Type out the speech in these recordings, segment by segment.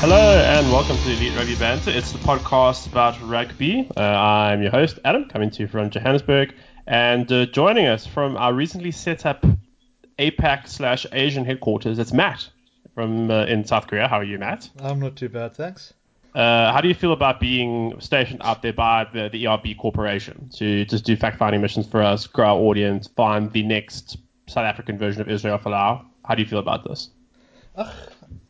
Hello and welcome to Elite Rugby Banter. It's the podcast about rugby. I'm your host, Adam, coming to you from Johannesburg. And joining us from our recently set up APAC/Asian headquarters, it's Matt from in South Korea. How are you, Matt? I'm not too bad, thanks. How do you feel about being stationed out there by the ERB Corporation to just do fact-finding missions for us, grow our audience, find the next South African version of Israel Folau? How do you feel about this?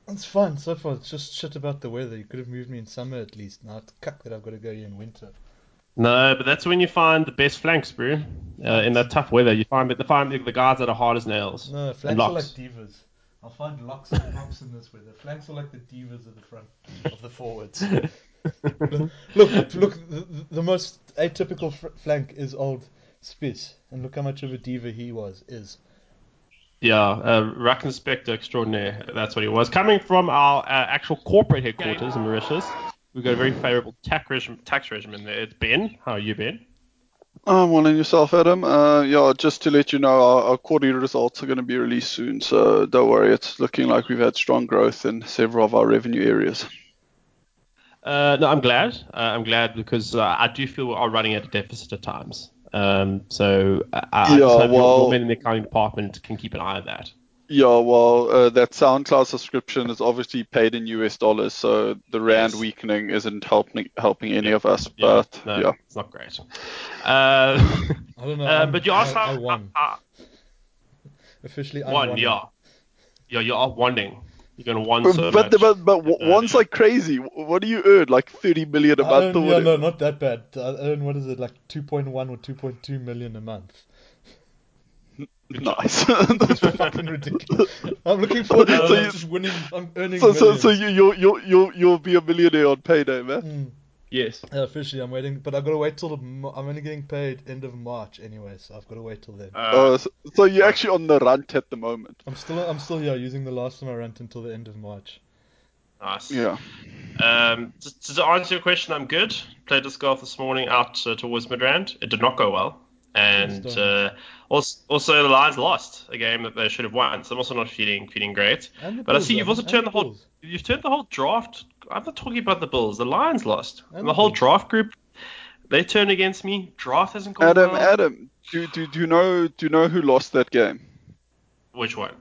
It's fine so far. It's just shit about the weather. You could have moved me in summer at least. Now it's cuck that I've got to go here in winter. No, but that's when you find the best flanks, bro. In that tough weather, you find the guys that are hard as nails. No, flanks are like divas. I'll find locks and props in this weather. Flanks are like the divas of the front of the forwards. look. The most atypical flank is old Spies, and look how much of a diva he is. Yeah, Ruck Inspector Extraordinaire, that's what he was. Coming from our actual corporate headquarters in Mauritius, we've got a very favourable tax regimen there. It's Ben. How are you, Ben? Morning yourself, Adam. Just to let you know, our quarterly results are going to be released soon, so don't worry. It's looking like we've had strong growth in several of our revenue areas. No, I'm glad. Because I do feel we are running at a deficit at times. I just hope your men in the accounting department can keep an eye on that. Yeah, well, that SoundCloud subscription is obviously paid in US dollars, so the rand weakening isn't helping any of us. But no, it's not great. I don't know. But you are officially won. Yeah, you are wanting. You're going to want so much. But one's like crazy. What do you earn? Like 30 million a month? No, not that bad. I earn, what is it, like 2.1 or 2.2 million a month. Nice. That's fucking ridiculous. I'm looking forward to just winning. I'm earning millions. So you'll be a millionaire on payday, man? Mm. Yes. Yeah, officially, I'm waiting. But I've got to wait till I'm only getting paid end of March anyway, so I've got to wait till then. So you're actually on the rant at the moment. I'm still here using the last of my rant until the end of March. Nice. Yeah. To answer your question, I'm good. Played disc golf this morning out towards Midrand. It did not go well. And also the Lions lost a game that they should have won, so I'm also not feeling great. But I see you've also turned the whole draft. I'm not talking about the Bills. The Lions lost, and the whole draft group. They turned against me. Draft hasn't gone well. Adam, do you know who lost that game? Which one?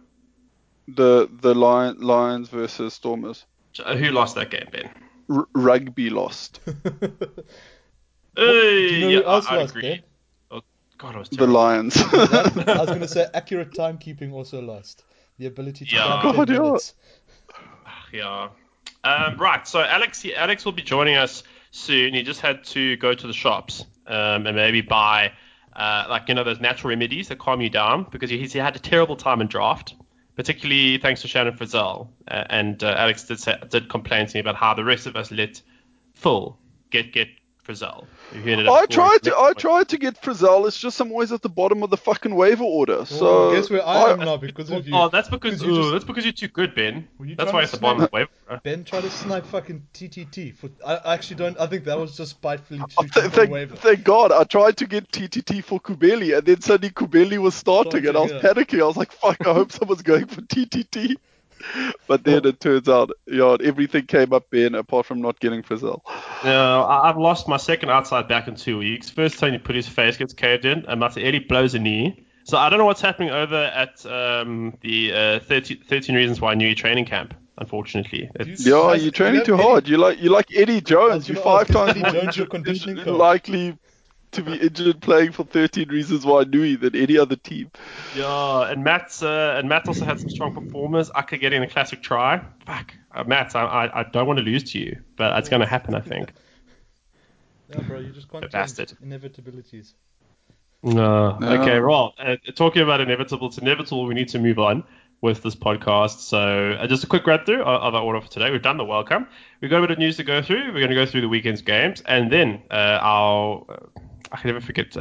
The Lions versus Stormers. So who lost that game, Ben? Rugby lost. I agree. Ben? God, the Lions. I was going to say accurate timekeeping also lost. The ability to count 10 minutes. Yeah. Right, so Alex will be joining us soon. He just had to go to the shops and maybe buy, those natural remedies that calm you down, because he had a terrible time in draft, particularly thanks to Shannon Frizzell. And Alex did complain to me about how the rest of us let Phil get Frizzell. I tried to get Frizzell. It's just I'm always at the bottom of the fucking waiver order. So guess where I am now because of you. Oh, that's because you're too good, Ben. That's why it's the bottom of the waiver order. Ben tried to snipe fucking TTT. I think that was just spitefully on waiver. Thank God. I tried to get TTT for Kubeli, and then suddenly Kubeli was starting, and I was panicking. I was like, fuck, I hope someone's going for TTT. But then it turns out, everything came up, Ben, apart from not getting Frizzell. I've lost my second outside back in 2 weeks. First time he put his face, gets caved in, and Matseli blows a knee. So I don't know what's happening over at the 13 Reasons Why New Training Camp, unfortunately. You're training too hard. You're like Eddie Jones. You're five times more likely to be injured playing for 13 Reasons Why Nui than any other team. Yeah, and Matt also had some strong performers. Aka getting a classic try. Fuck, Matt, I don't want to lose to you, but it's going to happen, I think. No, bro, you just can't change inevitabilities. No. Okay, well, talking about inevitable, it's inevitable. We need to move on with this podcast. So just a quick run through of our order for today. We've done the welcome. We've got a bit of news to go through. We're going to go through the weekend's games, and then I can never forget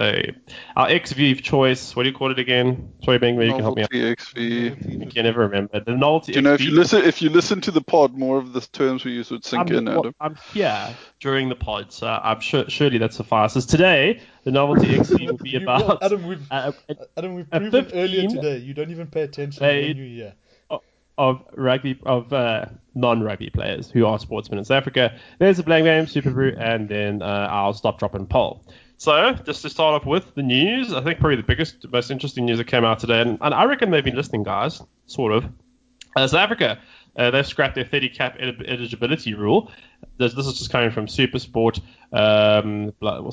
our XV of choice. What do you call it again? Sorry, Bang, you can help me out. XV. I can never remember. The novelty XV. You know, if you listen to the pod, more of the terms we use would sink in, Adam. Well, I'm here during the pod, so I'm surely that suffices. Today, the novelty XV will be about... Adam, we've proven earlier today. You don't even pay attention when you're here. of non-rugby players who are sportsmen in South Africa. There's the Blame Game, Super Brew, and then our Stop, Drop, and Poll. So, just to start off with the news, I think probably the biggest, most interesting news that came out today, and I reckon they've been listening, guys, sort of. South Africa, they've scrapped their 30-cap eligibility rule. This is just coming from Supersport.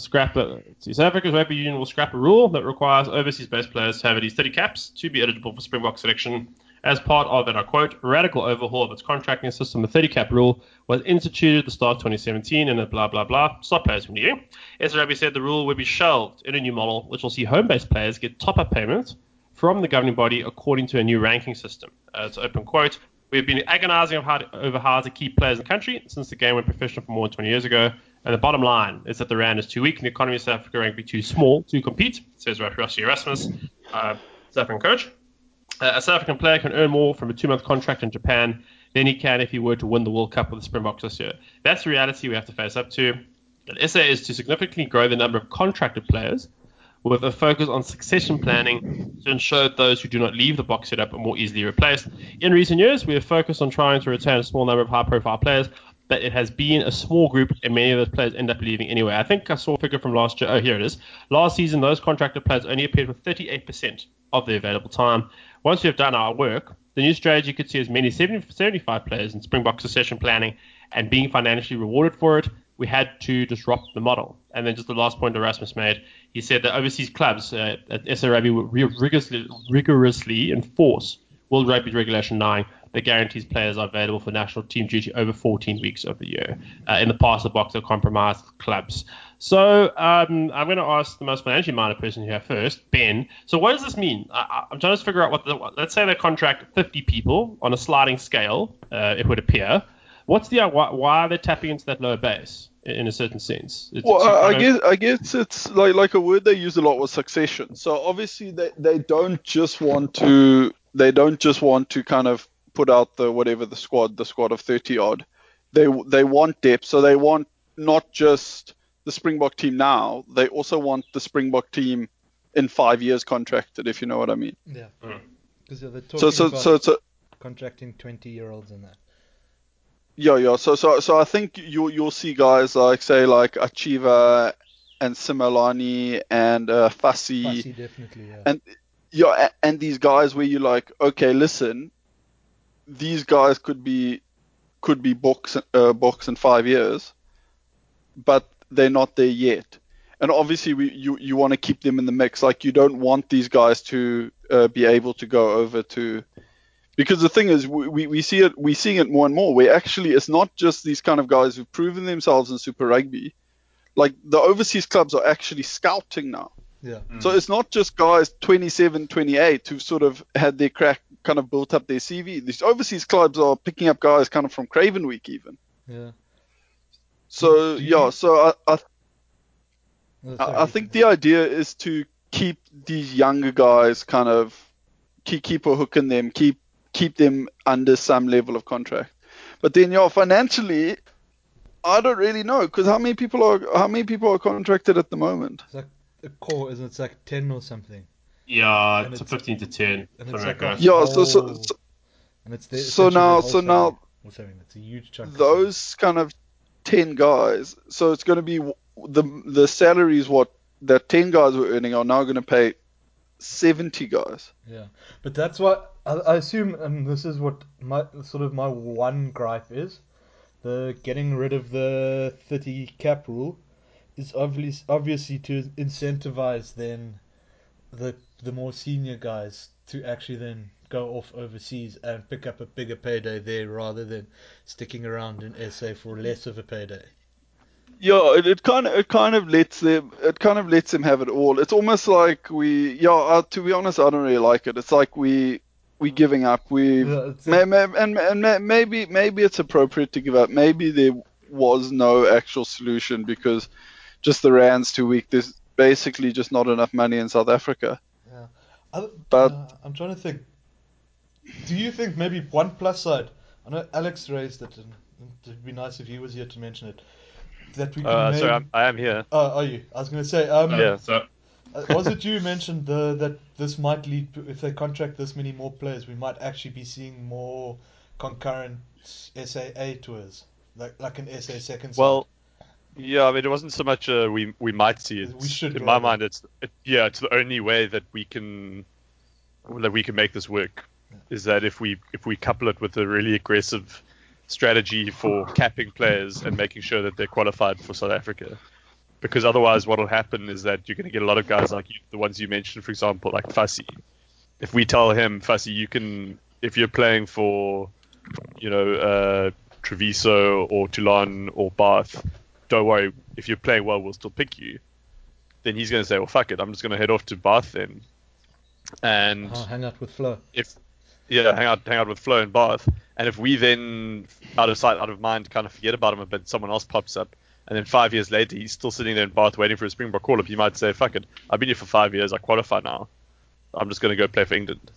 South Africa's Rugby Union will scrap a rule that requires overseas-based players to have at least 30 caps to be eligible for Springbok selection. As part of an, I quote, radical overhaul of its contracting system, the 30-cap rule was instituted at the start of 2017 and a blah, blah, blah. Stop players from leaving. SA Rugby said the rule will be shelved in a new model, which will see home-based players get top-up payments from the governing body according to a new ranking system. It's open quote. We've been agonizing over how to keep players in the country since the game went professional for more than 20 years ago. And the bottom line is that the rand is too weak and the economy of South Africa rank be too small to compete, says Rassie Erasmus, South African coach. A South African player can earn more from a 2-month contract in Japan than he can if he were to win the World Cup with the Springboks this year. That's the reality we have to face up to. And SA is to significantly grow the number of contracted players with a focus on succession planning to ensure that those who do not leave the box setup are more easily replaced. In recent years, we have focused on trying to retain a small number of high-profile players, but it has been a small group, and many of those players end up leaving anyway. I think I saw a figure from last year. Oh, here it is. Last season, those contracted players only appeared with 38% of their available time. Once we have done our work, the new strategy could see as many 75 players in Springbok succession planning and being financially rewarded for it. We had to disrupt the model. And then just the last point Erasmus made, he said that overseas clubs at SA Rugby will rigorously enforce World Rugby Regulation 9 that guarantees players are available for national team duty over 14 weeks of the year. In the past, the box are compromised clubs. So I'm going to ask the most financially minded person here first, Ben. So what does this mean? I'm trying to figure out let's say they contract 50 people on a sliding scale, it would appear. Why are they tapping into that lower base in a certain sense? I guess it's like a word they use a lot was succession. So obviously they don't just want to kind of put out the squad of 30 odd. They want depth, so they want not just the Springbok team now, they also want the Springbok team in 5 years contracted, if you know what I mean. Yeah. Because they're talking about contracting 20-year-olds in that. Yeah. So I think you'll see guys like Achiva and Simolani and Fassi. Fassi definitely, yeah. And these guys where you're like, okay, listen, these guys could be box in 5 years, but they're not there yet, and obviously you want to keep them in the mix. Like you don't want these guys to be able to go over to, because the thing is we're seeing it more and more. Where actually it's not just these kind of guys who've proven themselves in Super Rugby, like the overseas clubs are actually scouting now. Yeah. Mm-hmm. So it's not just guys 27, 28 who've sort of had their crack, kind of built up their CV. These overseas clubs are picking up guys kind of from Craven Week even. Yeah. So I think the idea is to keep these younger guys kind of keep a hook in them, keep them under some level of contract. But then financially, I don't really know because how many people are contracted at the moment? It's like the core isn't it? It's like 10 or something. Yeah, and it's 15 to 10. And it's like it's a huge chunk. Those kind of 10 guys, so it's going to be the salaries what the 10 guys were earning are now going to pay 70 guys. Yeah, but that's what I assume, and this is what my one gripe is, the getting rid of the 30 cap rule is obviously to incentivize then the more senior guys to actually then go off overseas and pick up a bigger payday there rather than sticking around in SA for less of a payday. Yeah, it kind of lets them have it all. It's almost like to be honest, I don't really like it. It's like we giving up. Maybe it's appropriate to give up. Maybe there was no actual solution because just the rand's too weak. There's basically just not enough money in South Africa. Yeah, but I'm trying to think. Do you think maybe one plus side? I know Alex raised it, and it'd be nice if he was here to mention it. That we can. Sorry, I am here. Oh, are you? I was going to say. Yeah. So Was it you mentioned that this might lead, if they contract this many more players, we might actually be seeing more concurrent SAA tours, like an SA second side? Well, yeah, I mean, it wasn't so much we might see it. We should, in my mind, it's the only way that we can make this work, is that if we couple it with a really aggressive strategy for capping players and making sure that they're qualified for South Africa. Because otherwise what will happen is that you're going to get a lot of guys like you, the ones you mentioned, for example, like Fassi. If we tell him, Fassi, if you're playing for, Treviso or Toulon or Bath, don't worry, if you're playing well, we'll still pick you. Then he's going to say, well, fuck it, I'm just going to head off to Bath then. And I'll hang out with Flo. Hang out with Flo in Bath. And if we then, out of sight, out of mind, kind of forget about him a bit, someone else pops up. And then 5 years later, he's still sitting there in Bath waiting for a Springbok call-up. He might say, fuck it, I've been here for 5 years, I qualify now. I'm just going to go play for England.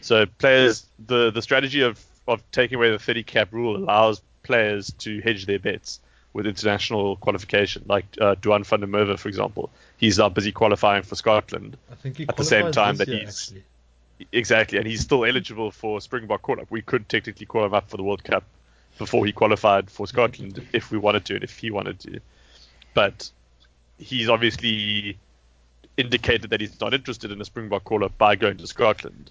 So players, the strategy of taking away the 30-cap rule allows players to hedge their bets with international qualification. Like Duane van der Merwe, for example. He's now busy qualifying for Scotland. I think he qualifies at the same time this year, actually. Exactly, and he's still eligible for Springbok call-up. We could technically call him up for the World Cup before he qualified for Scotland if we wanted to and if he wanted to. But he's obviously indicated that he's not interested in a Springbok call-up by going to Scotland.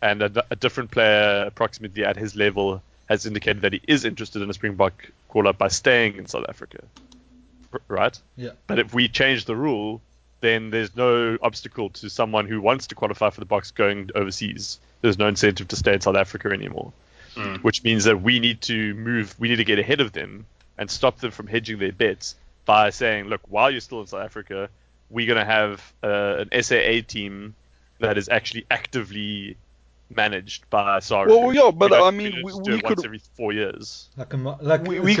And a different player approximately at his level has indicated that he is interested in a Springbok call-up by staying in South Africa. Right? Yeah. But if we change the rule, then there's no obstacle to someone who wants to qualify for the Boks going overseas. There's no incentive to stay in South Africa anymore. Mm. Which means that we need to get ahead of them and stop them from hedging their bets by saying, look, while you're still in South Africa, we're going to have an SAA team that is actually actively managed by SARU. Well, yeah, but I mean, we could every 4 years. We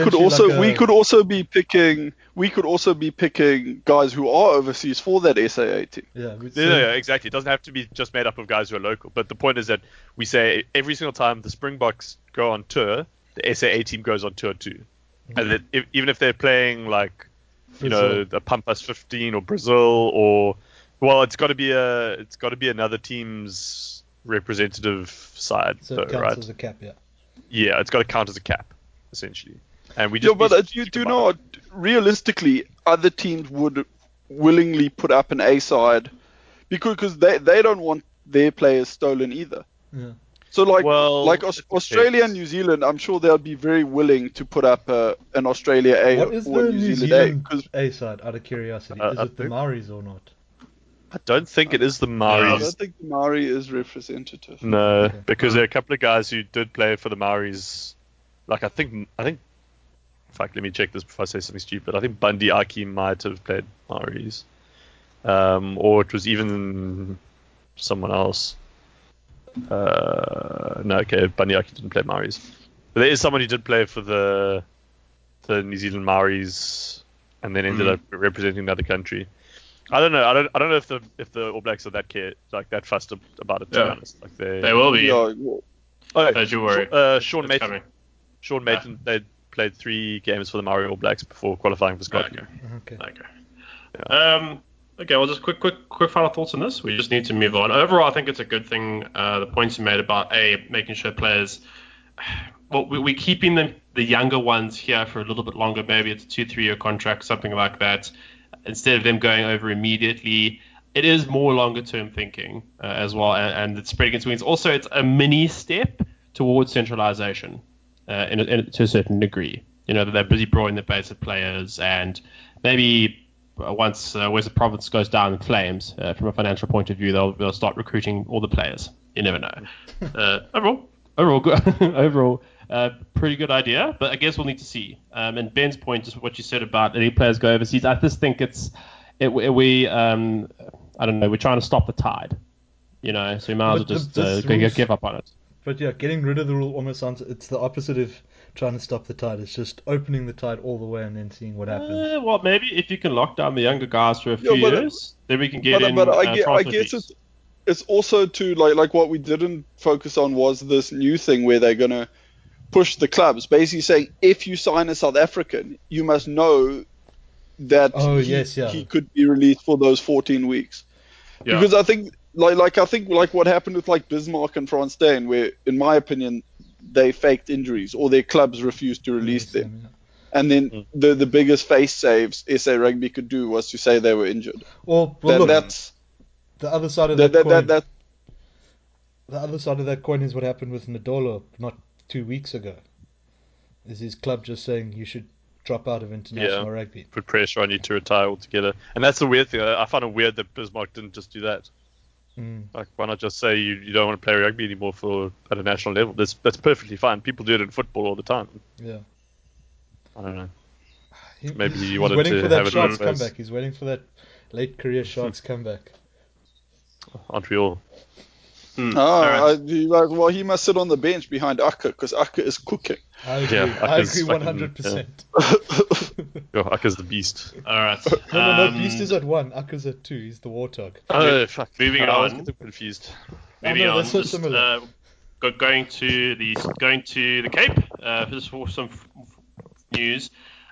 could also be picking guys who are overseas for that SAA team. Yeah, exactly. It doesn't have to be just made up of guys who are local. But the point is that we say every single time the Springboks go on tour, the SAA team goes on tour too. Mm-hmm. And that even if they're playing like the Pampas 15 or Brazil, or it's got to be another team's representative side, so though, it counts, right? As a cap, yeah, it's got to count as a cap, essentially. And we just but you do not realistically other teams would willingly put up an A side because they don't want their players stolen either. Yeah. So like Australia and New Zealand, I'm sure they'll be very willing to put up an Australia A or New Zealand A side. Out of curiosity, is it the Maoris or not? I don't think it is the Maoris. I don't think the Maori is representative. No, okay. Because there are a couple of guys who did play for the Maoris. Like I think. In fact, let me check this before I say something stupid. I think Bundy Aki might have played Maoris, or it was even someone else. No, okay, Bundy Aki didn't play Maoris. But there is someone who did play for the New Zealand Maoris, and then ended up representing another country. I don't know. I don't know if the All Blacks are that fussed about it. To be honest, like they will be. No. Oh, don't you worry. Sean Maton. They played 3 games for the Maori All Blacks before qualifying for Scotland. Okay. Yeah. Okay. Well, just quick final thoughts on this. We just need to move on. Overall, I think it's a good thing. The points you made about making sure players. Well, we're keeping the younger ones here for a little bit longer. Maybe it's a 2-3 year contract, something like that. Instead of them going over immediately, it is more longer-term thinking as well, and it's spreading its wings. Also, it's a mini step towards centralization to a certain degree. You know, they're busy broadening the base of players, and maybe once Western Province goes down in flames, from a financial point of view, they'll start recruiting all the players. You never know. Overall, pretty good idea, but I guess we'll need to see. And Ben's point is what you said about any players go overseas. I just think we're trying to stop the tide, so you might as well just give up on it. But yeah, getting rid of the rule almost sounds, it's the opposite of trying to stop the tide. It's just opening the tide all the way and then seeing what happens. Well, maybe if you can lock down the younger guys for a few years, then we can get in. But I guess it's also too, like what we didn't focus on was this new thing where they're going to push the clubs, basically saying if you sign a South African, you must know that he could be released for those 14 weeks. Yeah. Because I think like what happened with like Bismarck and Frans Dane, where in my opinion they faked injuries or their clubs refused to release them. Yeah. And then the biggest face saves SA Rugby could do was to say they were injured. Well, look, that's the other side of that coin. The other side of that coin is what happened with Naholo not 2 weeks ago. Is his club just saying you should drop out of international rugby? Put pressure on you to retire altogether. And that's the weird thing. I find it weird that Bismarck didn't just do that. Like, why not just say you don't want to play rugby anymore at a national level? That's perfectly fine. People do it in football all the time. Yeah. I don't know. Maybe he wanted to have it on comeback. He's waiting for that late career Sharks comeback. Aren't we all? Well, he must sit on the bench behind Akka because Akka is cooking. I agree. I agree 100%. Yo, Akka's the beast. All right. No, beast is at 1. Akka's at 2. He's the warthog. Oh, fuck. Moving on. I was getting confused. Moving on. That's so similar. Going to the Cape. Just for some news.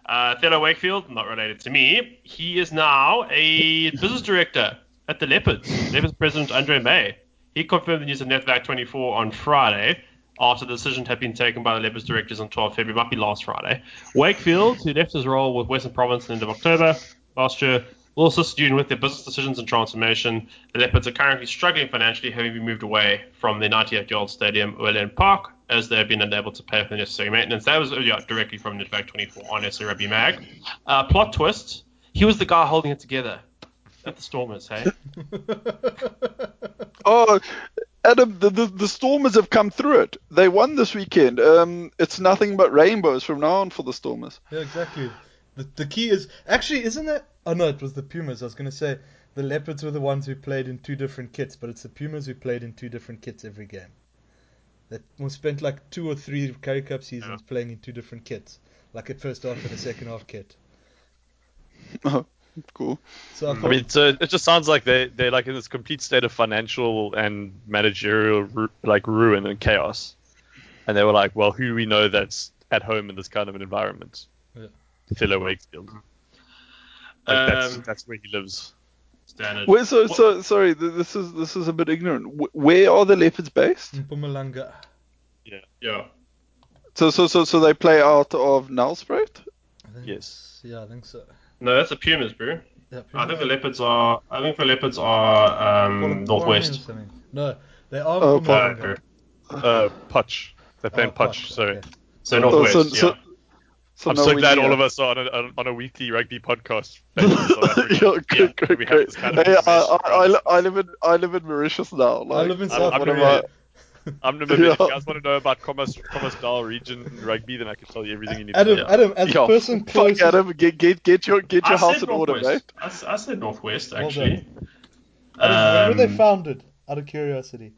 Thelo Wakefield, not related to me, he is now a business director at the Leopards. Leopards president Andre May. He confirmed the news of NetVac24 on Friday after the decision had been taken by the Leopards directors on 12 February. Might be last Friday. Wakefield, who left his role with Western Province in the end of October last year, will assist the union with their business decisions and transformation. The Leopards are currently struggling financially, having been moved away from the 98-year-old stadium, Oilend Park, as they have been unable to pay for the necessary maintenance. That was directly from NetVac24 on SA Rugby Mag. Plot twist, he was the guy holding it together at the Stormers, hey? Oh, Adam, the Stormers have come through it. They won this weekend. It's nothing but rainbows from now on for the Stormers. Yeah, exactly. The key is... Actually, isn't that... Oh, no, it was the Pumas. I was going to say the Leopards were the ones who played in two different kits, but it's the Pumas who played in two different kits every game. They spent like 2 or 3 Currie Cup seasons playing in two different kits, like at first half and a second half kit. Oh, cool. So I mean, so it just sounds like they're like in this complete state of financial and managerial like ruin and chaos, and they were like, well, who do we know that's at home in this kind of an environment? Yeah. Thelo Wakefield. Like that's where he lives. Standard. Wait, so sorry. This is a bit ignorant. Where are the Leopards based? Mpumalanga. Yeah. So they play out of Nelspruit? Yes. Yeah, I think so. No, that's the Pumas, bro. Yeah, Pumas. I think the Leopards are Northwest. No, they are. Oh, Mpumalanga. Potch. They're playing Potch. Sorry. Okay. So Northwest. So, I'm so glad all of us are on a weekly rugby podcast. Great. I live in Mauritius now. Like, I live in South Korea. I'm Namibian. If you guys want to know about Commerce Dal region rugby, then I can tell you everything you need to know. Adam, as a person close... Fuck Adam, get your house in order, mate. I said Northwest, actually. Adam, where were they founded? Out of curiosity.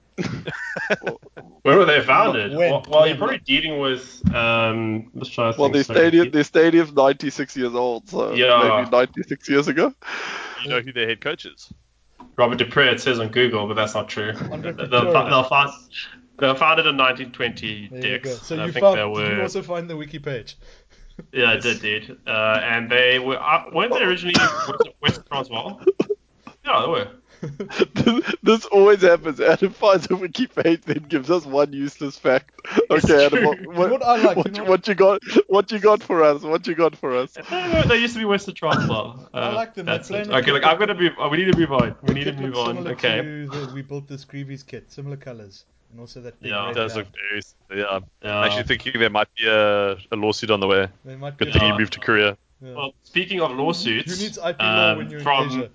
Where were they founded? Well, you're probably dealing with. Their stadium's 96 years old, so maybe 96 years ago. You know who their head coach is? Robert Dupré, it says on Google, but that's not true. They were founded in 1920, Dex. So did you also find the wiki page? Yeah, yes. I did. And they were. Weren't they originally West Transvaal? Yeah, they were. This always happens. Adam finds a wiki page, then gives us one useless fact. Okay, Adam, what you got for us? No, they used to be Western Transvaal. I like them. We need to move on. Okay. We built this Greavies kit, similar colours, and also that. Yeah, it does look very. Yeah. I'm actually thinking there might be a lawsuit on the way. Good thing you moved to Korea. Yeah. Well, speaking of lawsuits, who needs IP law when you're in Asia?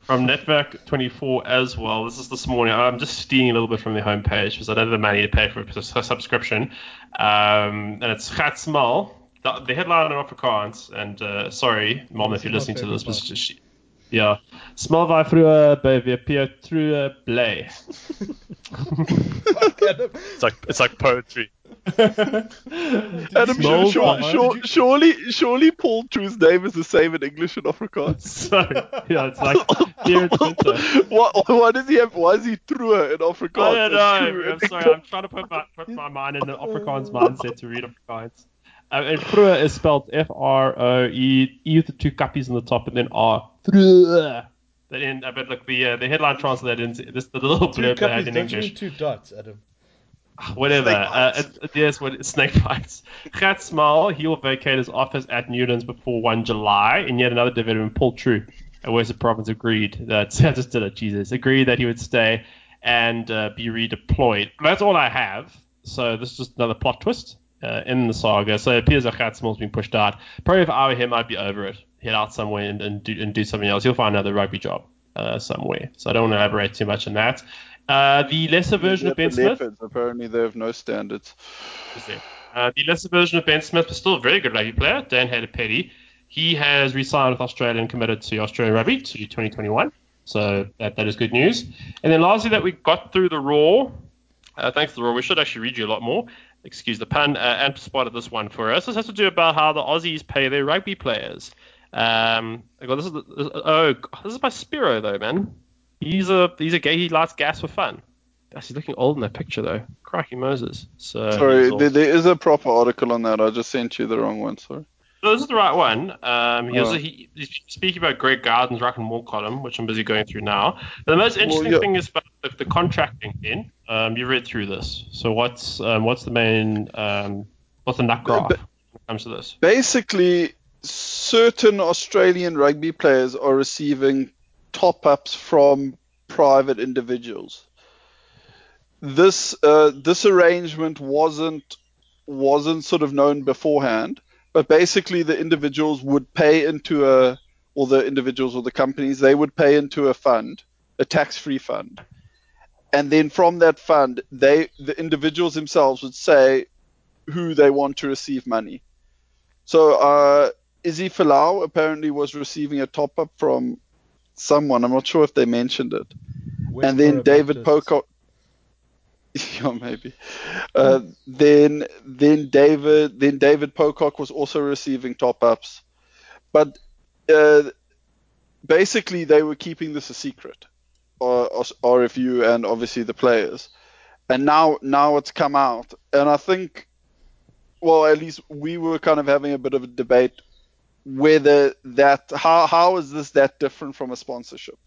From NetVac24 as well. This is this morning. I'm just stealing a little bit from their homepage because I don't have the money to pay for a subscription. And it's Gats Mal. The headline in Afrikaans. And sorry, Mom, if you're listening to this. But she, yeah. Smal vai vroeger by weer Pierre True Blay. It's like poetry. Adam, surely Paul True's name is the same in English and Afrikaans. So, yeah, it's like why is he Truer in Afrikaans? I don't know. I'm sorry. I'm trying to put my mind in the Afrikaans mindset to read Afrikaans. Frua is spelled F-R-O-E, E with the two cuppies on the top, and then R. Frua. But look, the headline translated into this, the little blurb they had in English. Two dots, Adam. Whatever. Yes, snake bites. Gatsmal, he will vacate his office at Newlands before 1 July, and yet another development pulled true. Whereas the province agreed that, I just did it, Jesus, agreed that he would stay and be redeployed. That's all I have. So this is just another plot twist in the saga. So it appears that Gatsmal's been pushed out. Probably if I were him, I'd be over it. Head out somewhere and do something else. You'll find another rugby job somewhere. So I don't want to elaborate too much on that. The lesser version of Ben Smith. Leopards, apparently they have no standards. The lesser version of Ben Smith was still a very good rugby player. Dan had a petty. He has re-signed with Australia and committed to Australian rugby to 2021. So that is good news. And then lastly, that we got through the Raw. Thanks to the Raw. We should actually read you a lot more. Excuse the pun. And spotted this one for us. This has to do about how the Aussies pay their rugby players. This is by Spiro though, man. He's a gay. He lights gas for fun. Yes, he's looking old in that picture though. Crikey Moses. So, sorry, there is a proper article on that. I just sent you the wrong one. Sorry. No, this is the right one. He's speaking about Greg Garden's Ruck and Wall column, which I'm busy going through now. But the most interesting thing is about the contracting thing. You read through this. So what's the main what's the nut graph when it comes to this? Basically, certain Australian rugby players are receiving top-ups from private individuals. This arrangement wasn't sort of known beforehand, but basically the individuals or the companies, they would pay into a fund, a tax-free fund, and then from that fund, the individuals themselves would say who they want to receive money. So, Izzy Folau apparently was receiving a top-up from someone. I'm not sure if they mentioned it. And then David Pocock... yeah, maybe. Then David Pocock was also receiving top-ups. But basically they were keeping this a secret, RFU and obviously the players. And now it's come out. And I think, well, at least we were kind of having a bit of a debate whether that how is this that different from a sponsorship?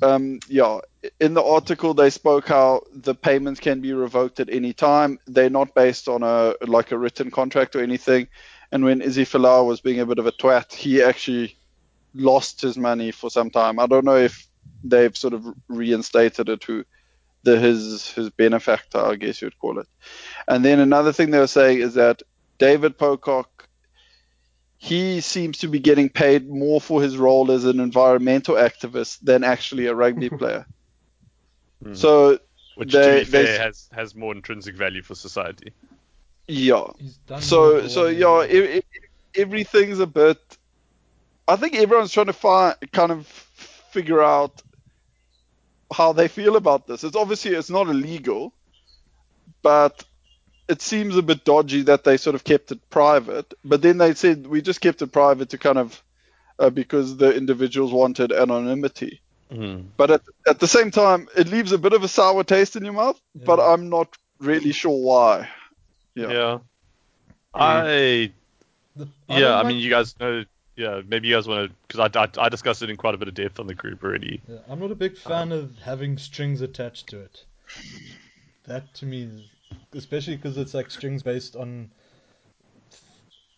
In the article they spoke how the payments can be revoked at any time. They're not based on a written contract or anything. And when Izzy Folau was being a bit of a twat, he actually lost his money for some time. I don't know if they've sort of reinstated it to his benefactor, I guess you'd call it. And then another thing they were saying is that David Pocock, he seems to be getting paid more for his role as an environmental activist than actually a rugby player. Mm. So, which to be fair has more intrinsic value for society. Yeah. Everything's a bit. I think everyone's trying to figure out how they feel about this. It's obviously it's not illegal, but it seems a bit dodgy that they sort of kept it private. But then they said we just kept it private to because the individuals wanted anonymity. Mm. But at the same time, it leaves a bit of a sour taste in your mouth. Yeah. But I'm not really sure why. Yeah. Yeah. You guys know. Yeah, maybe you guys want to, because I discussed it in quite a bit of depth on the group already. Yeah, I'm not a big fan of having strings attached to it. That to me, especially because it's like strings based on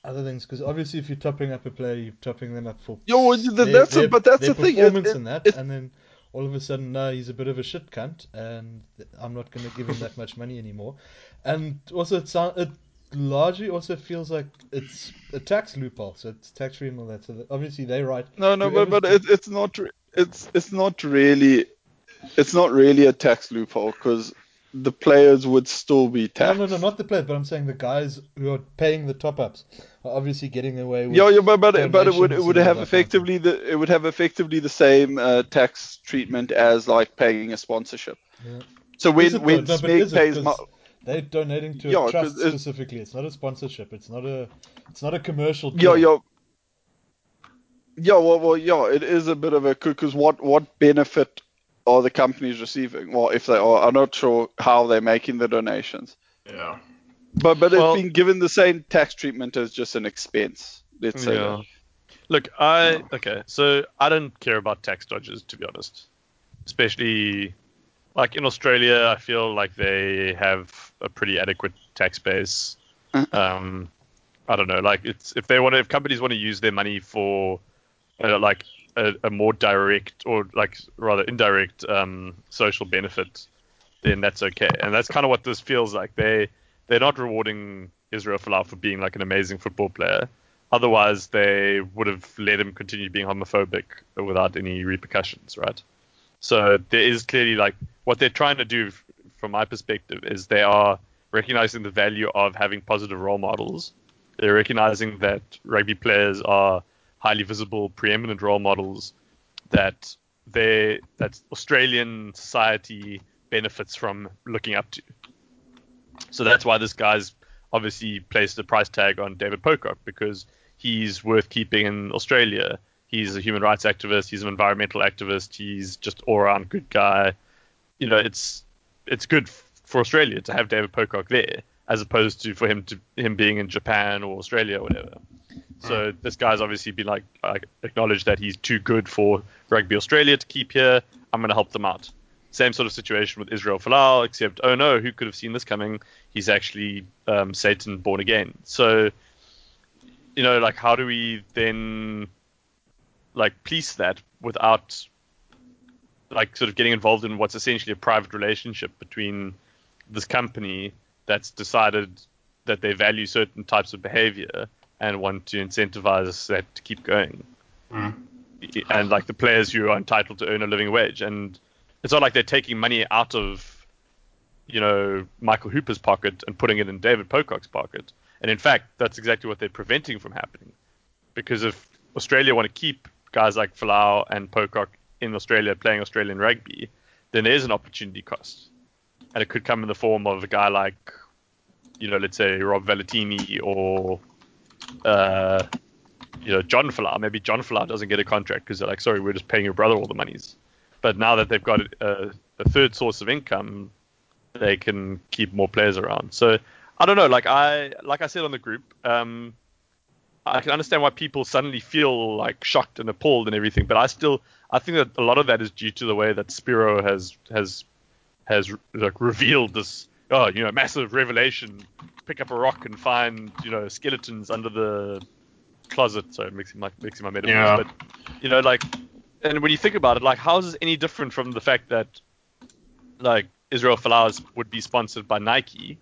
other things. Because obviously, if you're topping up a player, you're topping them up for. That's the thing. And then all of a sudden, no, he's a bit of a shit cunt, and I'm not going to give him that much money anymore. And also, it largely also feels like it's a tax loophole, so it's tax free and all that. So obviously they're right. No, but it's not really a tax loophole because the players would still be taxed. No, not the players, but I'm saying the guys who are paying the top ups are obviously getting away with. But it would have effectively the same tax treatment as like paying a sponsorship. Yeah. So when Smeg pays. They're donating to a trust specifically. It's not a sponsorship. It's not a commercial. It is a bit of a coup because what benefit are the companies receiving? Well, if they are, I'm not sure how they're making the donations. Yeah. But it's been given the same tax treatment as just an expense, let's say. Yeah. Look, so I don't care about tax dodgers, to be honest. Especially, like, in Australia, I feel like they have a pretty adequate tax base. I don't know, like, it's if companies want to use their money for, like, a more direct or, like, rather indirect social benefit, then that's okay. And that's kind of what this feels like. They're not rewarding Israel Folau for being, like, an amazing football player. Otherwise, they would have let him continue being homophobic without any repercussions, right? So there is clearly, like, what they're trying to do, from my perspective, is they are recognizing the value of having positive role models. They're recognizing that rugby players are highly visible, preeminent role models that Australian society benefits from looking up to. So that's why this guy's obviously placed a price tag on David Pocock, because he's worth keeping in Australia. He's a human rights activist. He's an environmental activist. He's just all-around good guy. You know, it's good for Australia to have David Pocock there, as opposed to for him being in Japan or Australia or whatever. So this guy's obviously been like acknowledged that he's too good for Rugby Australia to keep here. I'm going to help them out. Same sort of situation with Israel Folau, except, oh no, who could have seen this coming? He's actually Satan born again. So, you know, like, how do we then, like, police that without, like, sort of getting involved in what's essentially a private relationship between this company that's decided that they value certain types of behavior and want to incentivize that to keep going? And, like, the players who are entitled to earn a living wage. And it's not like they're taking money out of, you know, Michael Hooper's pocket and putting it in David Pocock's pocket. And in fact, that's exactly what they're preventing from happening. Because if Australia want to keep guys like Folau and Pocock in Australia playing Australian rugby, then there is an opportunity cost. And it could come in the form of a guy like, you know, let's say Rob Valentini or, you know, John Folau. Maybe John Folau doesn't get a contract because they're like, sorry, we're just paying your brother all the monies. But now that they've got a third source of income, they can keep more players around. So I don't know. Like I said on the group, I can understand why people suddenly feel like shocked and appalled and everything. But I think that a lot of that is due to the way that Spiro has like revealed this. Oh, you know, massive revelation. Pick up a rock and find, you know, skeletons under the closet. So mixing my metaphors, yeah. But you know, like. And when you think about it, like, how is this any different from the fact that, like, Israel Folau would be sponsored by Nike,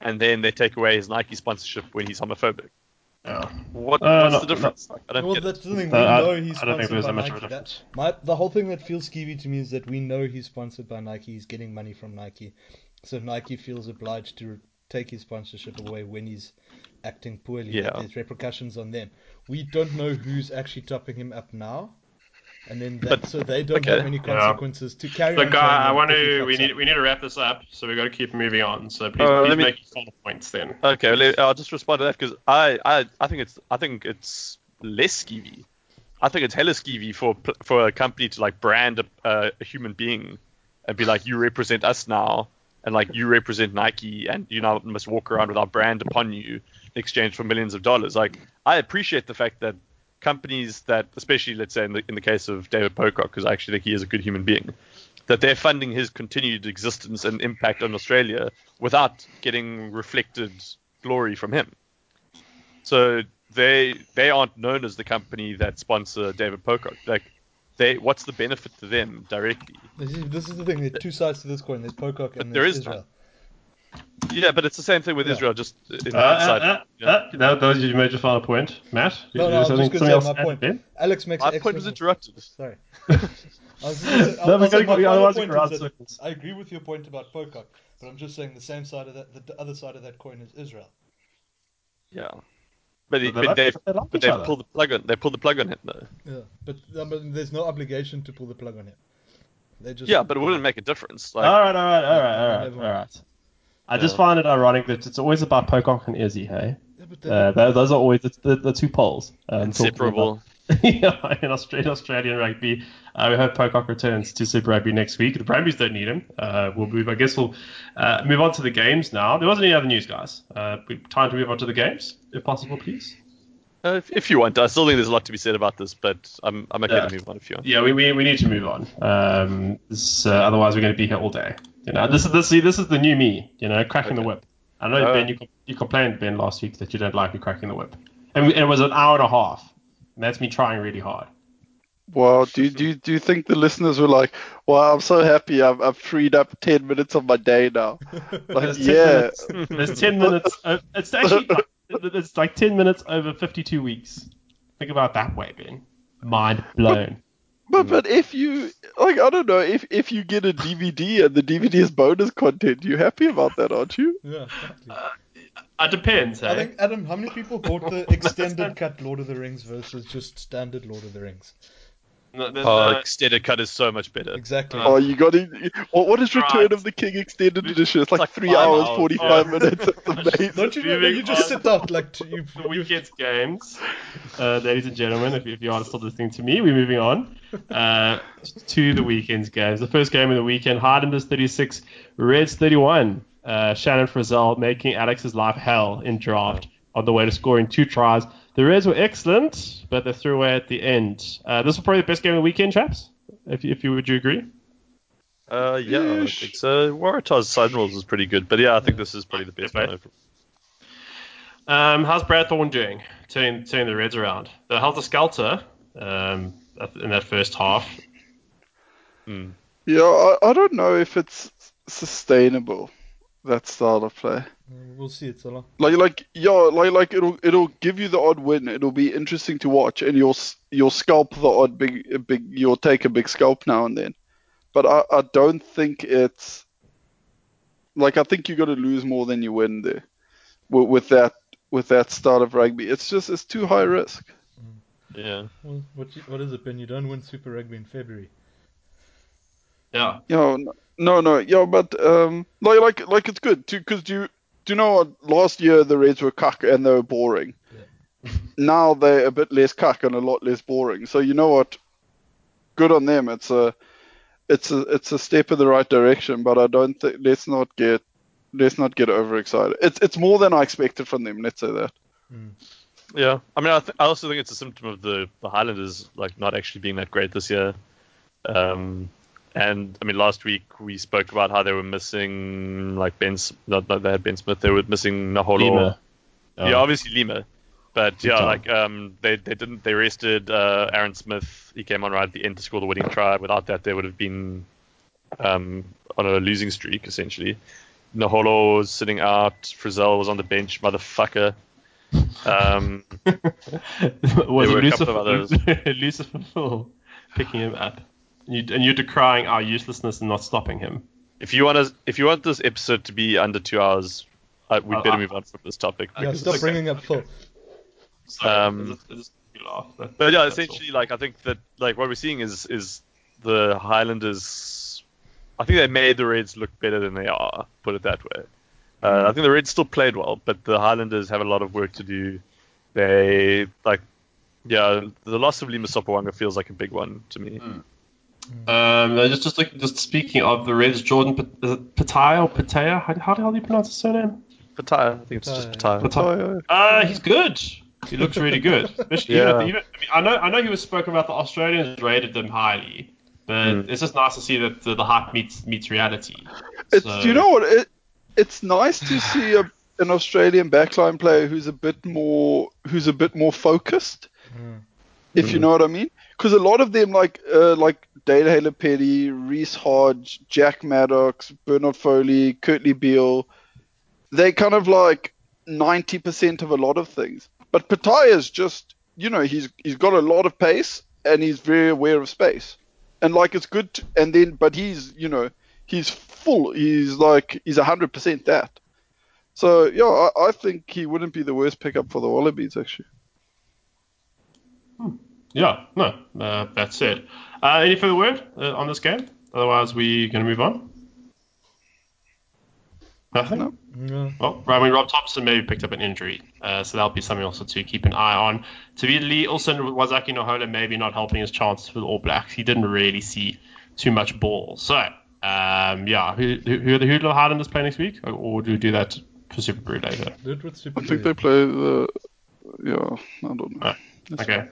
and then they take away his Nike sponsorship when he's homophobic? Yeah. What's the difference? Like, I don't get that's it. The thing. We know he's sponsored by Nike. The whole thing that feels skeevy to me is that we know he's sponsored by Nike. He's getting money from Nike. So Nike feels obliged to take his sponsorship away when he's acting poorly. Yeah. There's repercussions on them. We don't know who's actually topping him up now. And then so they don't have any consequences to carry on. Look, we need to wrap this up, so we've got to keep moving on. So please make your final points then. Okay, I'll just respond to that because I think it's less skeevy. I think it's hella skeevy for a company to like brand a human being and be like, you represent us now, and like you represent Nike, and you now must walk around with our brand upon you in exchange for millions of dollars. Like, I appreciate the fact that companies that, especially let's say in the case of David Pocock, because I actually think he is a good human being, that they're funding his continued existence and impact on Australia without getting reflected glory from him. So they aren't known as the company that sponsor David Pocock. Like, what's the benefit to them directly? This is the thing. There's two sides to this coin. There's Pocock and there's Israel. Yeah, but it's the same thing with Israel, just in hindsight. That was your major final point. Matt? No, I was just going to say my point. Alex makes my point was interrupted. Sorry. I agree with your point about Pocock, but I'm just saying the same side of that, the other side of that coin is Israel. Yeah. But they pulled the plug on. They pulled the plug on him, though. Yeah, but there's no obligation to pull the plug on him. But it wouldn't make a difference. Like, all right. I just find it ironic that it's always about Pocock and Izzy, hey? Yeah, those are always the two poles. Inseparable. in Australian rugby. We hope Pocock returns to Super Rugby next week. The Brumbies don't need him. We'll move on to the games now. There wasn't any other news, guys. Time to move on to the games, if possible, please. If you want. I still think there's a lot to be said about this, but I'm okay to move on if you want. Yeah, we need to move on. Otherwise, we're going to be here all day. You know, this is the new me. You know, cracking the whip. I know, Ben, you complained, Ben, last week that you don't like me cracking the whip, and it was an hour and a half. And that's me trying really hard. Well, do you think the listeners were like, "Wow, I'm so happy! I've freed up 10 minutes of my day now." Like, yeah, there's 10 minutes. It's actually it's like 10 minutes over 52 weeks. Think about it that way, Ben. Mind blown. But if you like, I don't know, if you get a DVD and the DVD is bonus content, you happy about that, aren't you? Yeah, exactly. It depends, hey? I think, Adam, how many people bought the extended cut Lord of the Rings versus just standard Lord of the Rings? Extended cut is so much better. Exactly. You got it. What is Return of the King extended edition? It's like 3 hours, 45 minutes. It's amazing. Don't you know you just sit out like... The weekend's games. Ladies and gentlemen, if you are still listening to me, we're moving on to the weekend's games. The first game of the weekend, Highlanders 36, Reds 31. Shannon Frizzell making Alex's life hell in draft on the way to scoring 2 tries. The Reds were excellent, but they threw away at the end. This was probably the best game of the weekend, chaps. If you would you agree? Yeah, I think so. Waratahs Sunwolves was pretty good, but yeah, I think this is probably the best one. How's Brad Thorne doing? Turning the Reds around. The helter-skelter in that first half. Mm. Yeah, I don't know if it's sustainable, that style of play. We'll see it, Salah. Like it'll give you the odd win. It'll be interesting to watch, and you'll scalp the odd big. You'll take a big scalp now and then, but I don't think it's like, I think you got to lose more than you win there with that style of rugby. It's too high risk. Yeah. Well, what is it, Ben? You don't win Super Rugby in February. Yeah. But it's good too, because do you know what? Last year the Reds were cuck and they were boring. Yeah. Now they're a bit less cuck and a lot less boring. So you know what? Good on them. It's a step in the right direction. But I don't think let's not get overexcited. It's more than I expected from them. Let's say that. Mm. Yeah. I mean, I also think it's a symptom of the Highlanders like not actually being that great this year. And I mean, last week we spoke about how they were missing, like they had Ben Smith. They were missing Naholo. Lima. Yeah, obviously Lima, but yeah, like they didn't. They rested Aaron Smith. He came on right at the end to score the winning try. Without that, they would have been on a losing streak essentially. Naholo was sitting out. Frizzell was on the bench. Motherfucker. Was Lucifer Full picking him up? And you're decrying our uselessness and not stopping him. If you want this episode to be under 2 hours, we'd better move on from this topic. Yeah, stop bringing up Phil. But yeah, essentially, like I think that like what we're seeing is the Highlanders. I think they made the Reds look better than they are. Put it that way. I think the Reds still played well, but the Highlanders have a lot of work to do. The loss of Lima Sopoanga feels like a big one to me. Mm. Just speaking of the Reds, Jordan Pattay or Pattaya, how the hell do you pronounce his surname? Pattaya, I think it's just Pattaya. Pattaya. He's good. He looks really good. Especially I know he was spoken about. The Australians rated them highly, but it's just nice to see that the hype meets reality. You know what? It's nice to see an Australian backline player who's a bit more focused. Mm. If you know what I mean, because a lot of them, like Dale Halapeti, Reese Hodge, Jack Maddox, Bernard Foley, Kurtley Beale, they kind of like 90% of a lot of things. But Pattaya is just, you know, he's got a lot of pace and he's very aware of space, and like it's good. But he's, you know, he's full. He's 100% that. So yeah, I think he wouldn't be the worst pickup for the Wallabies actually. Hmm. Yeah, no, that's it. Any further word on this game? Otherwise, we're going to move on. Nothing? No. No. Well, I mean, Rob Thompson maybe picked up an injury, so that'll be something also to keep an eye on. Lee also, Wazaki Naholo maybe not helping his chances for the All Blacks. He didn't really see too much ball. So, yeah, who are the Highlanders playing next week? Or do we do that for Super Brew later? I think they play the... Yeah, I don't know. That's okay.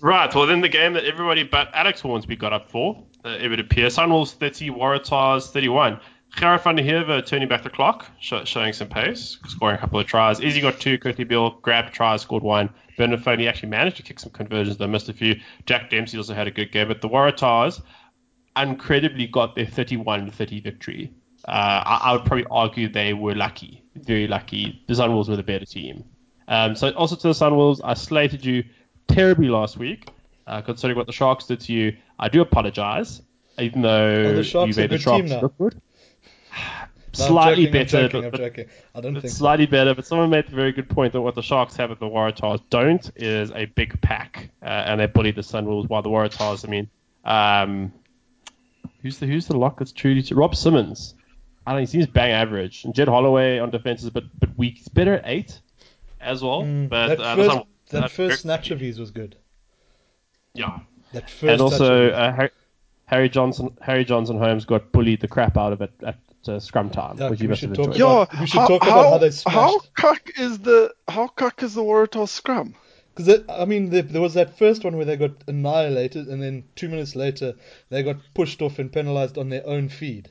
Right, well, then the game that everybody but Alex Hornsby got up for, it would appear, Sunwolves 30, Waratahs 31. Gerard van der Heer turning back the clock, showing some pace, scoring a couple of tries. Izzy got two, quickly Bill grabbed a try, scored one. Bernard Foley actually managed to kick some conversions, though missed a few. Jack Dempsey also had a good game, but the Waratahs incredibly got their 31-30 victory. I would probably argue they were lucky, very lucky. The Sunwolves were the better team. So also to the Sunwolves, I slated you terribly last week, considering what the Sharks did to you. I do apologise, even though you made the Sharks look good. Slightly better, but someone made the very good point that what the Sharks have that the Waratahs don't is a big pack, and they bullied the Sunwolves while the Waratahs, I mean, who's the lock that's truly to Rob Simmons? I don't know, he seems bang average, and Jed Holloway on defense is a bit weak. He's better at 8 as well, but that first snatch of his was good. Yeah, that first, and also Harry Johnson Holmes got bullied the crap out of it at scrum time. Yeah, we should talk about how they smashed. How cuck is the Waratahs scrum? Because I mean, there was that first one where they got annihilated, and then 2 minutes later they got pushed off and penalised on their own feed.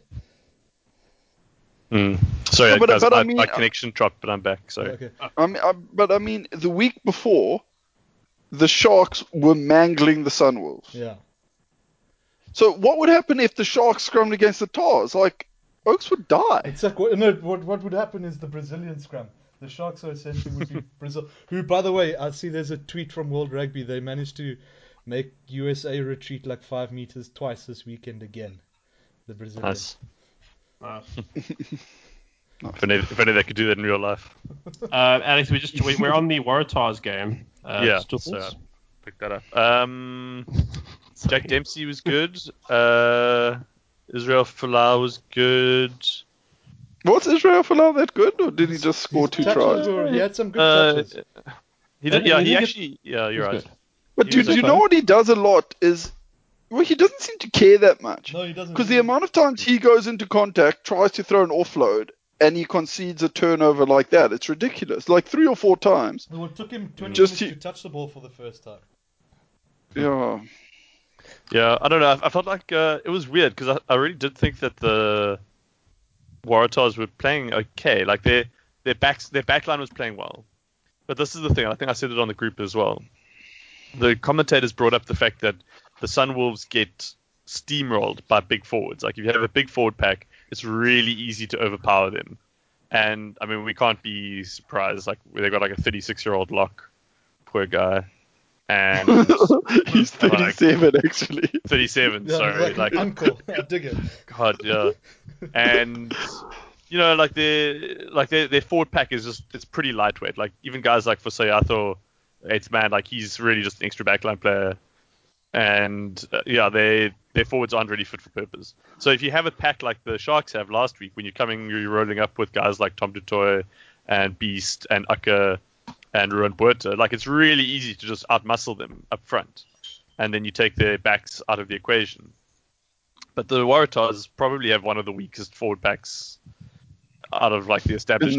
Sorry, guys, my connection dropped, but I'm back. Sorry. Okay. I mean, the week before, the Sharks were mangling the Sunwolves. Yeah. So what would happen if the Sharks scrummed against the Tars? Like, Oaks would die. It's like, what would happen is the Brazilian scrum. The Sharks are essentially would be Brazil. Who, by the way, I see there's a tweet from World Rugby. They managed to make USA retreat like 5 meters twice this weekend again. The Brazilians. Nice. If only they could do that in real life. Alex, we're on the Waratahs game. So pick that up. Jack Dempsey was good. Israel Folau was good. Was Israel Folau that good, or did he just score two tries? He had some good touches. You're right. Good. But do you know what he does a lot is. Well, he doesn't seem to care that much. No, he doesn't. Because the amount of times he goes into contact, tries to throw an offload, and he concedes a turnover like that. It's ridiculous. Like 3 or 4 times. Well, it took him 20 minutes to touch the ball for the first time. Yeah. Yeah, I don't know. I felt like it was weird because I really did think that the Waratahs were playing okay. Like their backline was playing well. But this is the thing. I think I said it on the group as well. The commentators brought up the fact that the Sunwolves get steamrolled by big forwards. Like, if you have a big forward pack, it's really easy to overpower them. And, I mean, we can't be surprised. Like, they've got, like, a 36-year-old lock. Poor guy. And he's 37, like, actually. 37, yeah, sorry. Like uncle. I dig it. God, yeah. And, you know, like, their forward pack is just... It's pretty lightweight. Like, even guys like Fusayato, 8th man, like, he's really just an extra backline player. And their forwards aren't really fit for purpose. So if you have a pack like the Sharks have last week, when you're rolling up with guys like Tom Dutoy and Beast and Ucker and Ruan Buerta, like, it's really easy to just outmuscle them up front, and then you take their backs out of the equation. But the Waratahs probably have one of the weakest forward packs out of, like, the established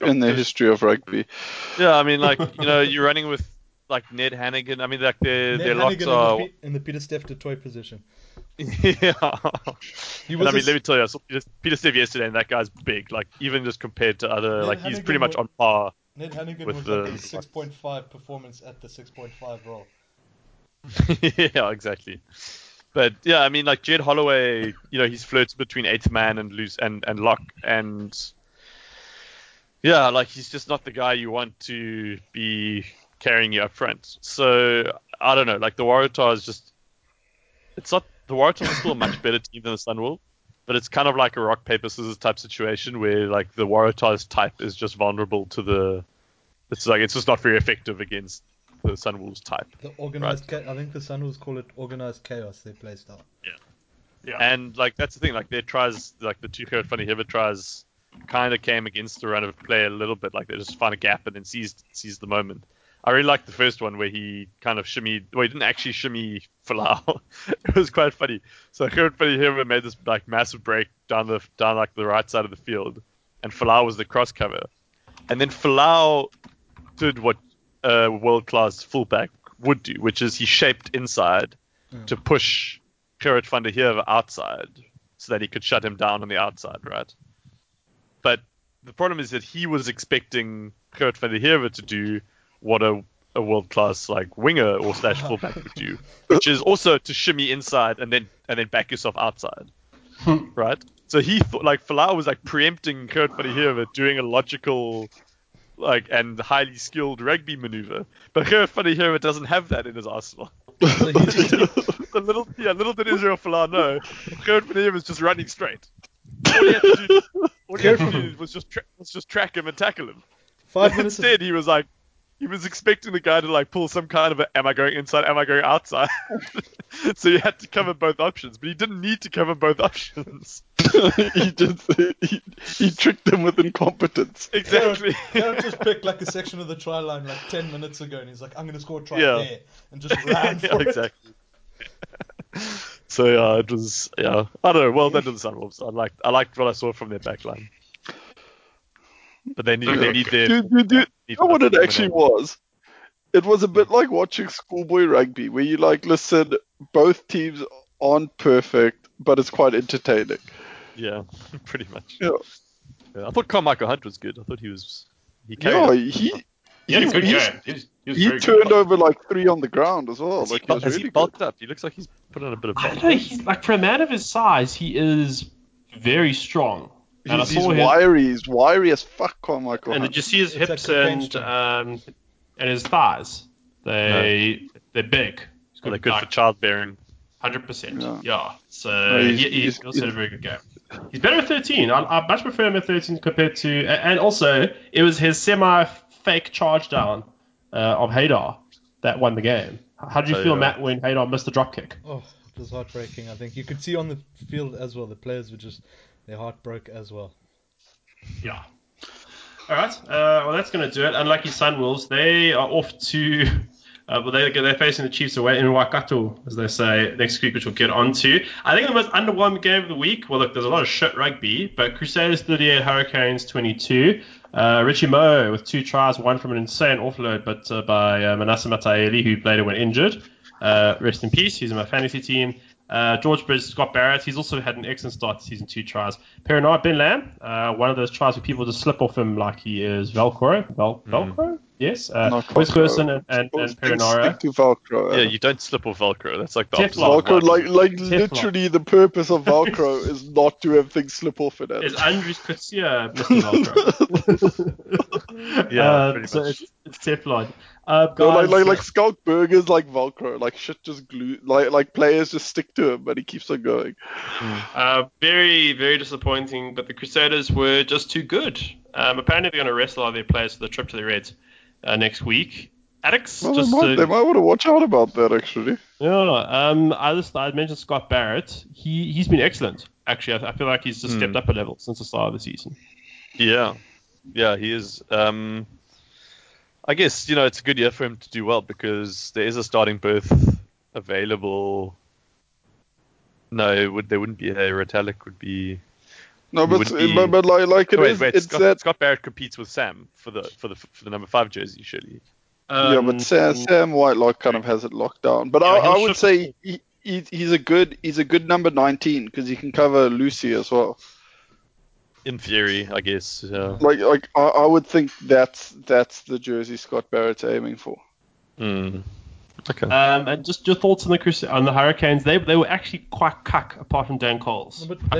in the history of rugby. Yeah, I mean, like, you know, you're running with, like, Ned Hannigan. I mean, like, their locks are... in the Peter Steph Dutoy position. Yeah. Let me tell you, I saw Peter Steph yesterday, and that guy's big. Like, even just compared to other... Ned, like, Hannigan, he's pretty much on par. Ned Hannigan with the 6.5 performance at the 6.5 role. Yeah, exactly. But, yeah, I mean, like, Jed Holloway, you know, he's flirts between 8th man and loose and lock, and... Yeah, like, he's just not the guy you want to be... carrying you up front. So I don't know, like, the Waratahs just, it's not, the Waratahs are still a much better team than the Sunwolves, but it's kind of like a rock paper scissors type situation where, like, the Waratahs type is just vulnerable to the, it's like, it's just not very effective against the Sunwolves type. The organized, right? I think the Sunwolves call it organized chaos, their play style. Yeah, and like that's the thing, like their tries, like the two-haired funny Hibbert tries, kind of came against the run of play a little bit. Like they just found a gap and then seized the moment. I really liked the first one where he kind of shimmied. Well, he didn't actually shimmy Folau. It was quite funny. So Gerard van der Heer made this like massive break down like the right side of the field, and Folau was the cross cover. And then Folau did what a world-class fullback would do, which is he shaped inside to push Gerard van der Heer outside so that he could shut him down on the outside, right? But the problem is that he was expecting Gerard van der Heer to do what a world-class like winger or slash fullback would do, which is also to shimmy inside and then back yourself outside, right? So he thought like Folau was like preempting Gerard van der Heer, doing a logical like and highly skilled rugby maneuver, but Gerard van der Heer doesn't have that in his arsenal. Little did Israel Folau know, Gerard van der Heer was just running straight. All he had to do was just track him and tackle him. 5 minutes instead, he was like. He was expecting the guy to like pull some kind of a, am I going inside, am I going outside? So you had to cover both options, but he didn't need to cover both options. he tricked them with incompetence. Exactly. Garrett just picked like a section of the try line like 10 minutes ago, and he's like, I'm going to score a try there, and just ran for it. Exactly. So yeah, it was, yeah. I don't know, well done to the Sunwolves. I liked what I saw from their back line. But they need their... You know what it actually was? It was a bit like watching schoolboy rugby, where you like, listen, both teams aren't perfect, but it's quite entertaining. Yeah, pretty much. Yeah. Yeah, I thought Carmichael Hunt was good. I thought he was... He turned over like three on the ground as well. Has he bulked up? He looks like he's put on a bit of... I don't know, he's, like, for a man of his size, he is very strong. He's wiry as fuck, Carmichael. And did you see his hips and his thighs? They're big. They're good for childbearing. 100%. Yeah. So no, he also had a very good game. He's better at 13. I much prefer him at 13 compared to... And also, it was his semi-fake charge down of Haydar that won the game. How did you feel, Matt, when Haydar missed the drop kick? Oh, it was heartbreaking, I think. You could see on the field as well, the players were just... Their heart broke as well. Yeah. All right. Well, that's going to do it. Unlucky Sunwolves, they are off to... they're facing the Chiefs away in Waikato, as they say, next week, which we'll get on to. I think the most underwhelming game of the week... Well, look, there's a lot of shit rugby, but Crusaders 38, Hurricanes 22. Richie Moe with 2 tries, 1 from an insane offload, but by Manasa Mataeli, who later went injured. Rest in peace. He's in my fantasy team. George Bridges, Scott Barrett, he's also had an excellent start to season, 2 tries. Perinard, Ben Lamb, one of those tries where people just slip off him like he is Velcro. Velcro? Yes. Wes Gerson and Perinara. Stick to Velcro. Yeah, you don't slip off Velcro. That's like the Teflon. Velcro, like Teflon. Literally the purpose of Velcro is not to have things slip off in it. It's Andres Kutsia, Mr. Velcro. Yeah, pretty so much. It's Teflon. No, like Skulk Burgers, like Velcro, like shit just glue, like players just stick to him, but he keeps on going. Very, very disappointing, but the Crusaders were just too good. Apparently they're going to rest a lot of their players for the trip to the Reds next week. Alex, well, they might want to watch out about that actually. Yeah, I mentioned Scott Barrett. He's been excellent actually. I feel like he's just stepped up a level since the start of the season. Yeah, he is. I guess, you know, it's a good year for him to do well because there is a starting berth available. No, there wouldn't be a Retallick would be... No, but like it wait, is... Wait, it's Scott Barrett competes with Sam for the number 5 jersey, surely. Yeah, but Sam Whitelock kind of has it locked down. But yeah, I would say he's a good number 19 because he can cover Lucy as well. In theory, I guess. Yeah. Like I would think that's the jersey Scott Barrett's aiming for. Okay. And just your thoughts on the Hurricanes? They were actually quite cuck, apart from Dan Coles. I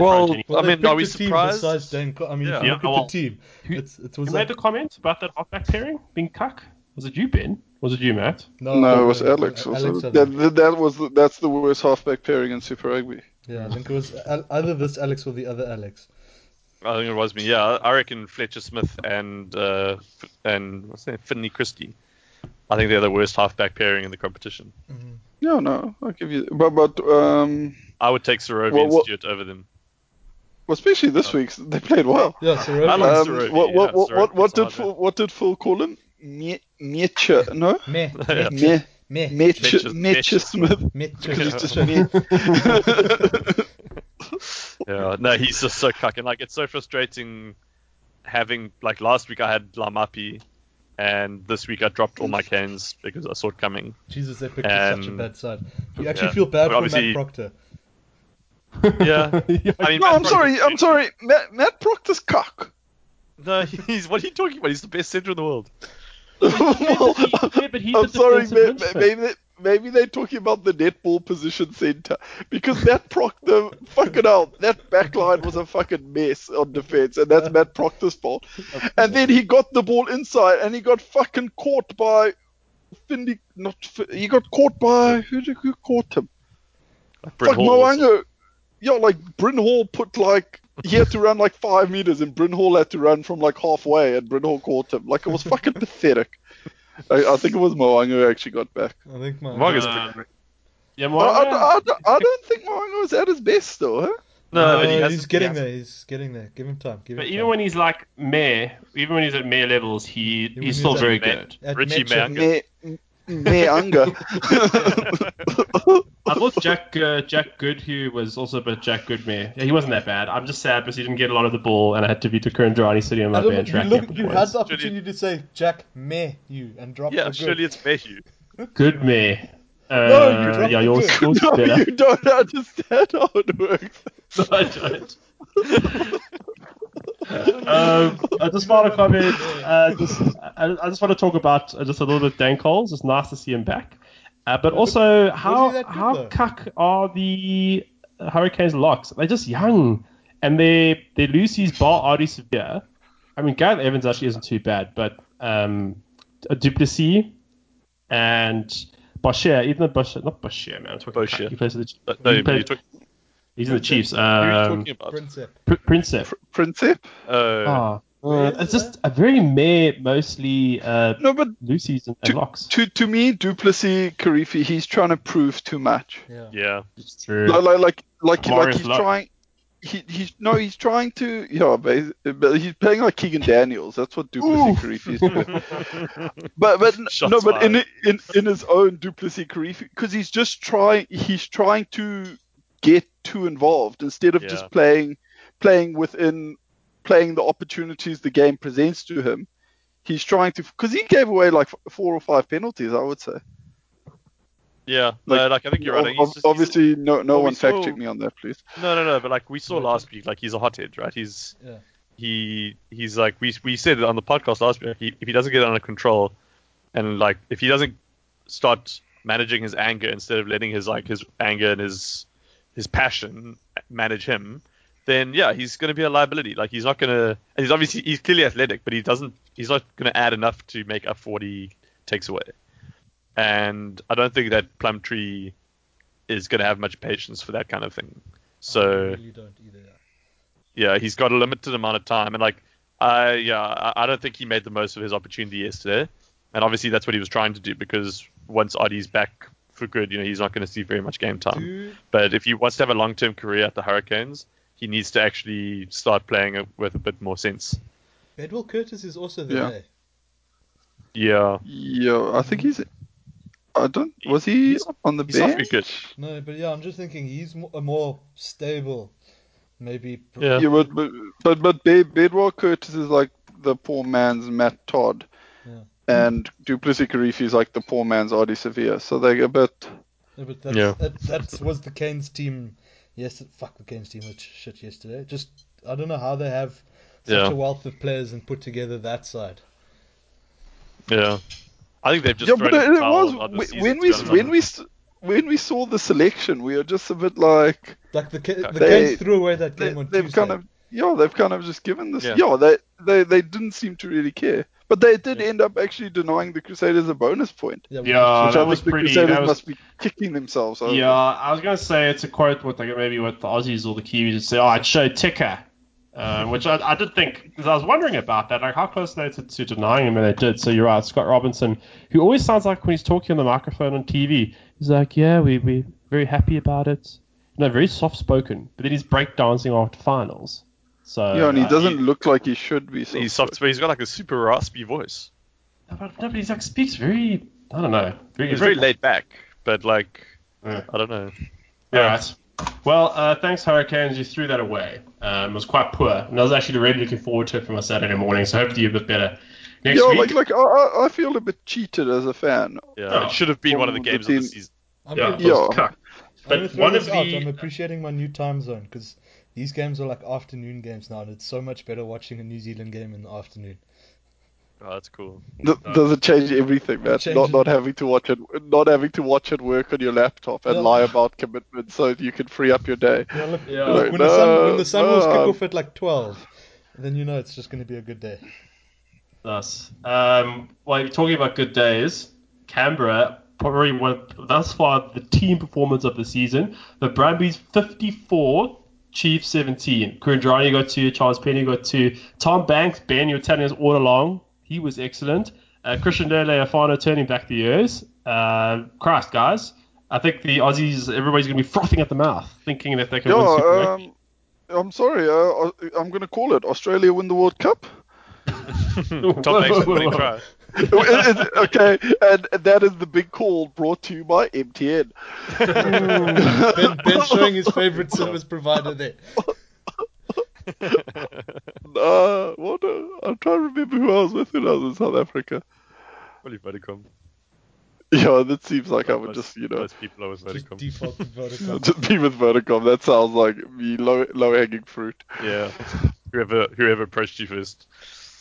mean, are we surprised? If you look at the team. Who made the comment about that halfback pairing being cuck? Was it you, Ben? Was it you, Matt? No, it was Alex. That's the worst halfback pairing in Super Rugby. Yeah, I think it was either this Alex or the other Alex. I think it was me. Yeah, I reckon Fletcher Smith and what's that? Finley Christie. I think they're the worst halfback pairing in the competition. Mm-hmm. Yeah, no, I'll give you. But I would take Serovia and Stewart over them. Well, especially this week, they played well. Yeah, SARU. What did Phil call him? Mitch Smith. Yeah, no, he's just so fucking, like, it's so frustrating having, like, last week I had Lamapi, and this week I dropped all my cans because I saw it coming. Jesus, they picked such a bad side. You actually feel bad for Matt Proctor. Yeah. I mean, I'm sorry. Matt Proctor's cock. No, what are you talking about? He's the best centre in the world. Maybe they're talking about the netball position centre, because Matt Proctor, fucking hell, that back line was a fucking mess on defence, and that's Matt Proctor's fault. And then he got the ball inside, and he got fucking caught by Findy. He got caught by who caught him? Fuck, Moango. Yeah, like Bryn Hall put like. He had to run like 5 meters, and Bryn Hall had to run from like halfway, and Bryn Hall caught him. Like, it was fucking pathetic. I think it was Moanga who actually got back. I think Moanga's pretty. Yeah, I don't think Moanga was at his best though. Huh? No, but he's getting there. He's getting there. Give him time. Even when he's like mayor, even when he's at mayor levels, he's still very good. Richie Moanga. I thought Jack Goodhue was also, but Jack Goodmere. Yeah, he wasn't that bad. I'm just sad because he didn't get a lot of the ball, and I had to be to Kurundrani sitting on my bench. You had the opportunity to say Jack Meh you and drop. Yeah, surely it's Meh you. Goodmere. No, yeah, yours better. You don't understand how it works. No, I don't. I just want to comment. I just want to talk about just a little bit Dan Coles. It's nice to see him back, but also how cuck are the Hurricanes locks? They're just young, and they lose his bar already severe. I mean, Gareth Evans actually isn't too bad, but Duplessis and Bashir, Bashir. He plays He's in the Chiefs. Who are you talking about? Princep? It's just a very meh, mostly Lucy's and Locks. To me, Duplessis, Karifi, he's trying to prove too much. Yeah. It's true. Like he's trying... He's trying to... Yeah, but he's playing like Keegan Daniels. That's what Duplessis Karifi is doing. But in his own Duplessis Karifi, because he's just trying... He's trying to... get too involved instead of just playing the opportunities the game presents to him. He's trying to, because he gave away like 4 or 5 penalties, I would say. Yeah, I think you're right. Obviously, no one fact check me on that, please. No. But like we saw last week, like he's a hothead, right? He's like we said on the podcast last week. If he doesn't get under control, and like if he doesn't start managing his anger instead of letting his anger and his passion manage him, then yeah, he's going to be a liability. Like he's not going to, and he's clearly athletic, but he's not going to add enough to make up for what he takes away. And I don't think that Plumtree is going to have much patience for that kind of thing. So you don't either. Yeah, he's got a limited amount of time, and I don't think he made the most of his opportunity yesterday. And obviously that's what he was trying to do, because once Adi's back for good, he's not going to see very much game time. But if he wants to have a long-term career at the Hurricanes, he needs to actually start playing with a bit more sense. Bedwell Curtis is also there. Yeah. Yeah, I think he's... I don't... Was he on the bench? Good. No, but yeah, I'm just thinking he's a more stable, maybe... Yeah, but Bedwell Curtis is like the poor man's Matt Todd. Yeah. And Duplessis Karifi is like the poor man's Ardie Sevilla, so they're a bit... Yeah, but that was the Canes team. Yes, fuck, the Canes team was shit yesterday. Just, I don't know how they have such a wealth of players and put together that side. Yeah, I think they've just... Yeah, but it was when we saw the selection, we were just a bit like... Like the Canes threw away that game on Tuesday. They've kind of just given this... Yeah, they didn't seem to really care. But they did end up actually denying the Crusaders a bonus point. Yeah, which I think the Crusaders must be kicking themselves over. Yeah, I was going to say, it's a quote with maybe what the Aussies or the Kiwis would say, it showed ticker, which I did think, because I was wondering about that, like how close they were to denying him, and they did. So you're right, Scott Robinson, who always sounds like when he's talking on the microphone on TV, he's like, yeah, we're very happy about it. No, very soft-spoken. But then he's breakdancing after finals. So yeah, and he doesn't look like he should be soft-spoken. He's soft, but he's got like a super raspy voice. No, but he like, speaks very... I don't know. He's very laid back, but like... Yeah. I don't know. Yeah. All right. Well, thanks, Hurricanes. You threw that away. It was quite poor. And I was actually really looking forward to it for my Saturday morning, so hopefully you're a bit better. Next week... I feel a bit cheated as a fan. Yeah, it should have been one of the games of the season. I'm appreciating my new time zone, because these games are like afternoon games now, and it's so much better watching a New Zealand game in the afternoon. Oh, that's cool. Does it change everything, man? Not having to watch it work on your laptop and lie about commitment so you can free up your day. Yeah, look, when the Sunwolves kick off at like 12, then you know it's just going to be a good day. Nice. While you're talking about good days, Canberra probably thus far the team performance of the season. The Brumbies 54. Chiefs 17. Kurandrani got 2. Charles Penny got 2. Tom Banks, Ben, you're telling us all along. He was excellent. Christian Lele Afano turning back the years. Christ, guys. I think the Aussies, everybody's going to be frothing at the mouth, thinking that they can win Super Rugby. I'm sorry. I'm going to call it. Australia win the World Cup? Tom Banks wouldn't cry. Okay, and that is the big call brought to you by MTN. Ben showing his favorite service provider there. I'm trying to remember who I was with when I was in South Africa. Well, you Vodacom. Yeah, that seems like I would just, you know. Most people are with Vodacom. Default with Vodacom. Just be with Vodacom. That sounds like me low-hanging fruit. Yeah. Whoever approached you first.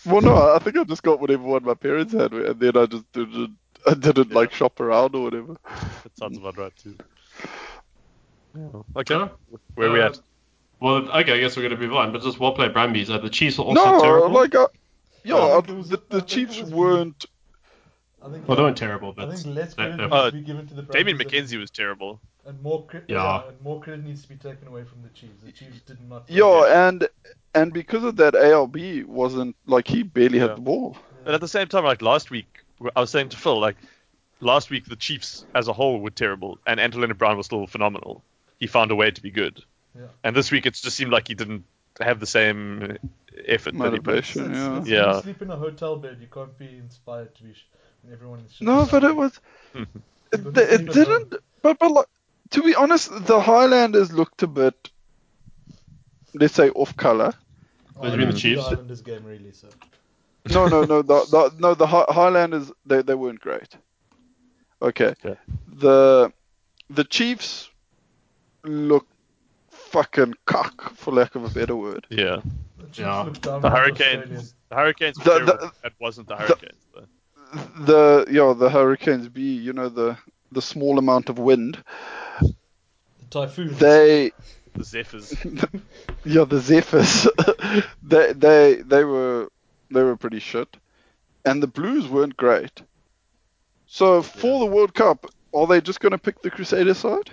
Well, no, I think I just got whatever one my parents had, and then I just didn't like shop around or whatever. That sounds about right too. Yeah. Okay, where are we at? Well, okay, I guess we're going to move on, but just well played Brumbies. The Chiefs were also terrible. The Chiefs weren't. They weren't terrible, but I think less credit needs to be given to the Brumbies. Damien McKenzie was terrible, and more credit needs to be taken away from the Chiefs. The Chiefs did not. And because of that, ALB wasn't, like, he barely had the ball. And at the same time, like, last week, I was saying to Phil, like, last week the Chiefs as a whole were terrible, and Antonina Brown was still phenomenal. He found a way to be good. Yeah. And this week it just seemed like he didn't have the same effort. Motivation, that he put. When you sleep in a hotel bed, you can't be inspired to be... It didn't... But like, to be honest, the Highlanders looked a bit... Let's say off color. Those been the Chiefs. Highlanders game really, so. No. The Highlanders they weren't great. Okay. Yeah. The Chiefs look fucking cock, for lack of a better word. Yeah. The Hurricanes. That wasn't the Hurricanes. The Hurricanes B. You know the small amount of wind. The typhoon. The Zephyrs. The Zephyrs. they were pretty shit, and the Blues weren't great. So for the World Cup, are they just going to pick the Crusaders side?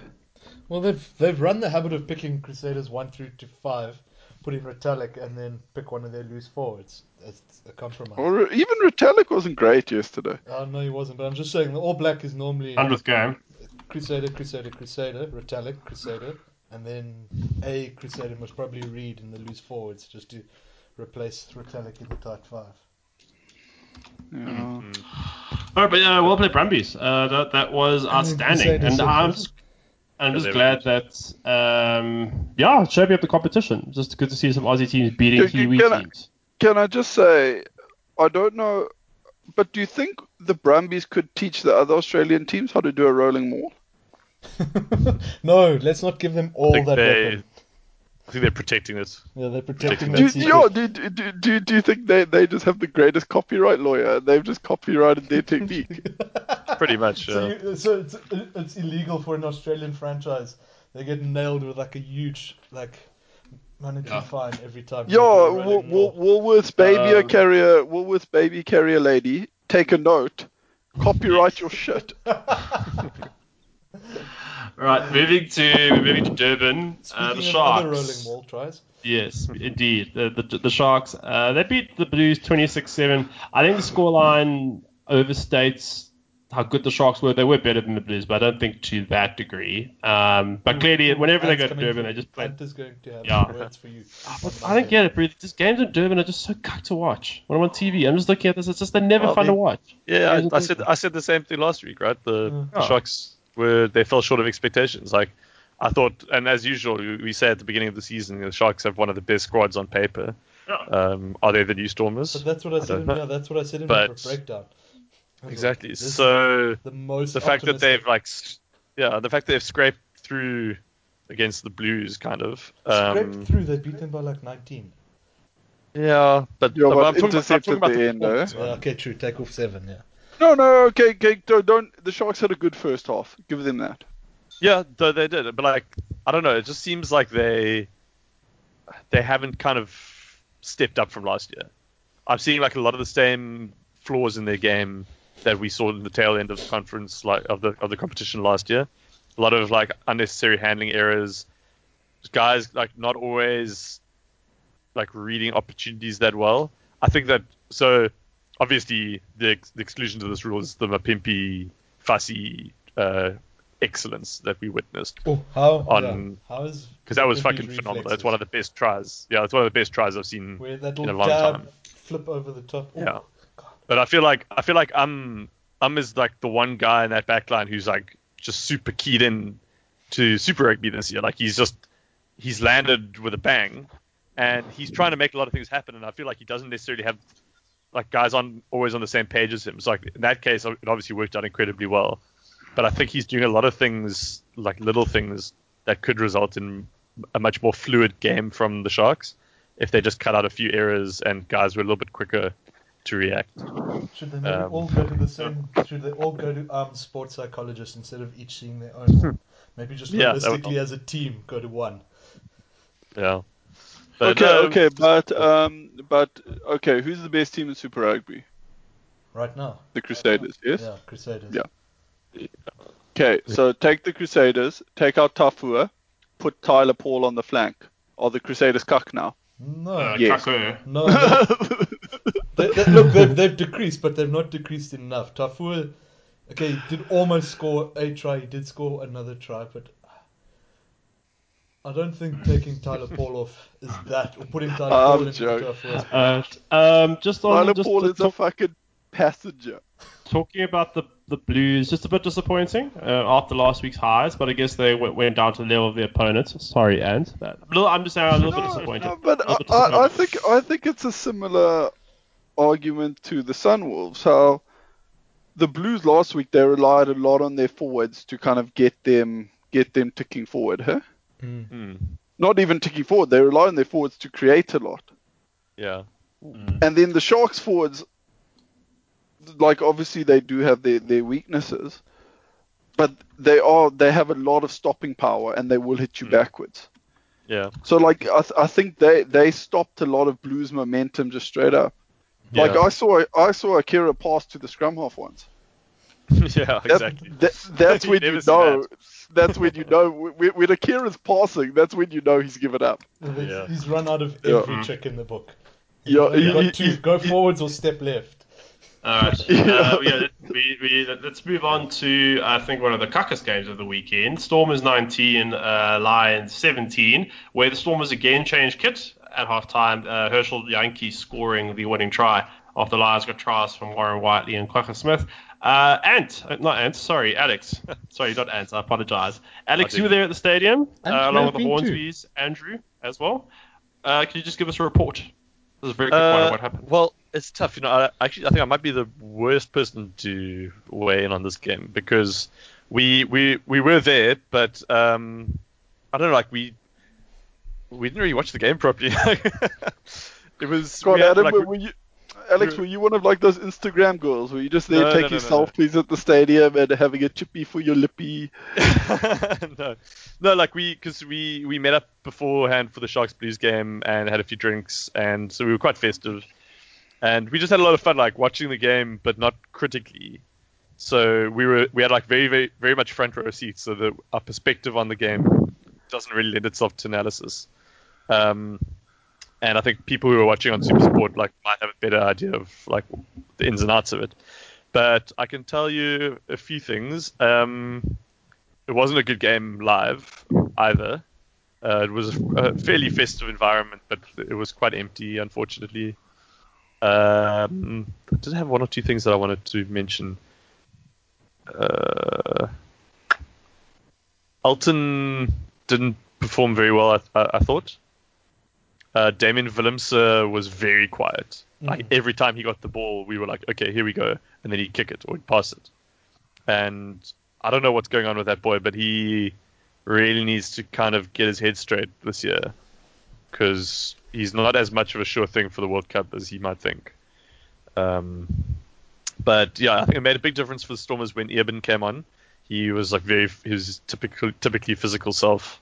Well, they've run the habit of picking Crusaders 1 through to 5, put in Retallick, and then pick one of their loose forwards. That's a compromise. Or even Retallick wasn't great yesterday. No, he wasn't. But I'm just saying the All Black is normally 100th game. Crusader, Retallick, Crusader. And then a Crusader must probably read in the loose forwards just to replace Retallick in the tight five. Yeah. Mm-hmm. All right, but well played Brumbies. That was outstanding, and I'm just glad that it showed me up the competition. Just good to see some Aussie teams beating Kiwi teams. Can I just say, I don't know, but do you think the Brumbies could teach the other Australian teams how to do a rolling maul? No, let's not give them all that weapon. I think they're protecting us. Yeah, they're protecting us. Do you think they just have the greatest copyright lawyer and they've just copyrighted their technique? Pretty much. So it's illegal for an Australian franchise. They get nailed with like a huge monetary fine every time. Yeah, Woolworth's baby carrier lady, take a note. Copyright your shit. Right, moving to Durban. The Sharks. Other rolling wall tries. Yes, indeed. The Sharks. They beat the Blues 26-7. I think the scoreline overstates how good the Sharks were. They were better than the Blues, but I don't think to that degree. But clearly, whenever they go to Durban, they just play. Hunter's going to have words for you. I don't get it, bro. These games in Durban are just so cuck to watch. When I'm on TV, I'm just looking at this. It's just they're never fun to watch. Yeah, I said the same thing last week, right? The Sharks they fell short of expectations. Like I thought, and as usual, we said at the beginning of the season, the Sharks have one of the best squads on paper. Are they the new Stormers? So that's what I said. That's what I said in my breakdown. Exactly. So the fact that they've scraped through against the Blues, kind of scraped through. They beat them by 19. Yeah, but I'm talking about the end. Okay, true. Take off 7. Yeah. No. Okay. Don't. The Sharks had a good first half. Give them that. Yeah, though they did. But I don't know. It just seems like they haven't kind of stepped up from last year. I'm seeing a lot of the same flaws in their game that we saw in the tail end of the conference, of the competition last year. A lot of unnecessary handling errors, guys not always reading opportunities that well. I think that so obviously the exclusion to this rule is the Mapimpi Fassi excellence that we witnessed. Because that was fucking phenomenal. It's one of the best tries. Yeah, it's one of the best tries I've seen in a long time. Flip over the top. Ooh. Yeah. But I feel like is the one guy in that backline who's just super keyed in to Super Rugby this year. He's landed with a bang, and he's trying to make a lot of things happen. And I feel like he doesn't necessarily have guys always on the same page as him. So in that case, it obviously worked out incredibly well. But I think he's doing a lot of things little things that could result in a much more fluid game from the Sharks if they just cut out a few errors and guys were a little bit quicker to react. Should they all go to sports psychologists instead of each seeing their own one? Maybe just realistically as a team go to one. Yeah. But, okay, who's the best team in Super Rugby right now? The Crusaders, yes? Yeah, Crusaders. Yeah. Okay, so take the Crusaders, take out Tafua, put Tyler Paul on the flank. Are the Crusaders cuck now? No. Yes. No. They've decreased, but they've not decreased enough. Tafua, he did almost score a try. He did score another try, but I don't think taking Tyler Paul off is that, or putting Tyler Paul into Tafua's Tyler Paul is a fucking passenger. Talking about the Blues, just a bit disappointing after last week's highs, but I guess they went down to the level of the opponents. Sorry, Ant. I'm just saying I'm a little bit disappointed. No, but I think it's a similar argument to the Sunwolves. How the Blues last week, they relied a lot on their forwards to kind of get them ticking forward, huh? Mm-hmm. Not even ticking forward, they rely on their forwards to create a lot. Yeah. Mm-hmm. And then the Sharks forwards, obviously they do have their weaknesses, but they have a lot of stopping power and they will hit you backwards. Yeah. So I think they stopped a lot of Blues momentum just straight up. Yeah. I saw Akira pass to the scrum half once. Yeah, exactly. That's when you know. That's when you know when Akira's passing. That's when you know he's given up. Yeah. He's run out of every trick in the book. Yeah, go forwards or step left. All right. Let's move on to I think one of the cuckest games of the weekend. Stormers 19, Lions 17, where the Stormers again changed kit at halftime. Herschel Yankee scoring the winning try after Lions got tries from Warren Whiteley and Quacker Smith. Alex. Sorry, not Ant. I apologize. Alex, you were there at the stadium along with the Hornsbys, Andrew as well. Can you just give us a report? This is a very quick one on what happened. Well, it's tough, I think I might be the worst person to weigh in on this game because we were there, but I don't know, we didn't really watch the game properly. It was. God, Adam, were you one of those Instagram girls? Were you just there taking selfies at the stadium and having a chippy for your lippy? No, because we met up beforehand for the Sharks Blues game and had a few drinks, and so we were quite festive. And we just had a lot of fun, watching the game, but not critically. So we had very, very, very much front row seats, so our perspective on the game doesn't really lend itself to analysis. And I think people who are watching on Supersport might have a better idea of the ins and outs of it. But I can tell you a few things. It wasn't a good game live either. It was a fairly festive environment, but it was quite empty, unfortunately. I did have one or two things that I wanted to mention. Alton didn't perform very well, I thought. Damien Willemse was very quiet. Like every time he got the ball, we were like, okay, here we go. And then he'd kick it or he'd pass it. And I don't know what's going on with that boy, but he really needs to kind of get his head straight this year, because he's not as much of a sure thing for the World Cup as he might think. But yeah, I think it made a big difference for the Stormers when Eben came on. He was like his typically physical self.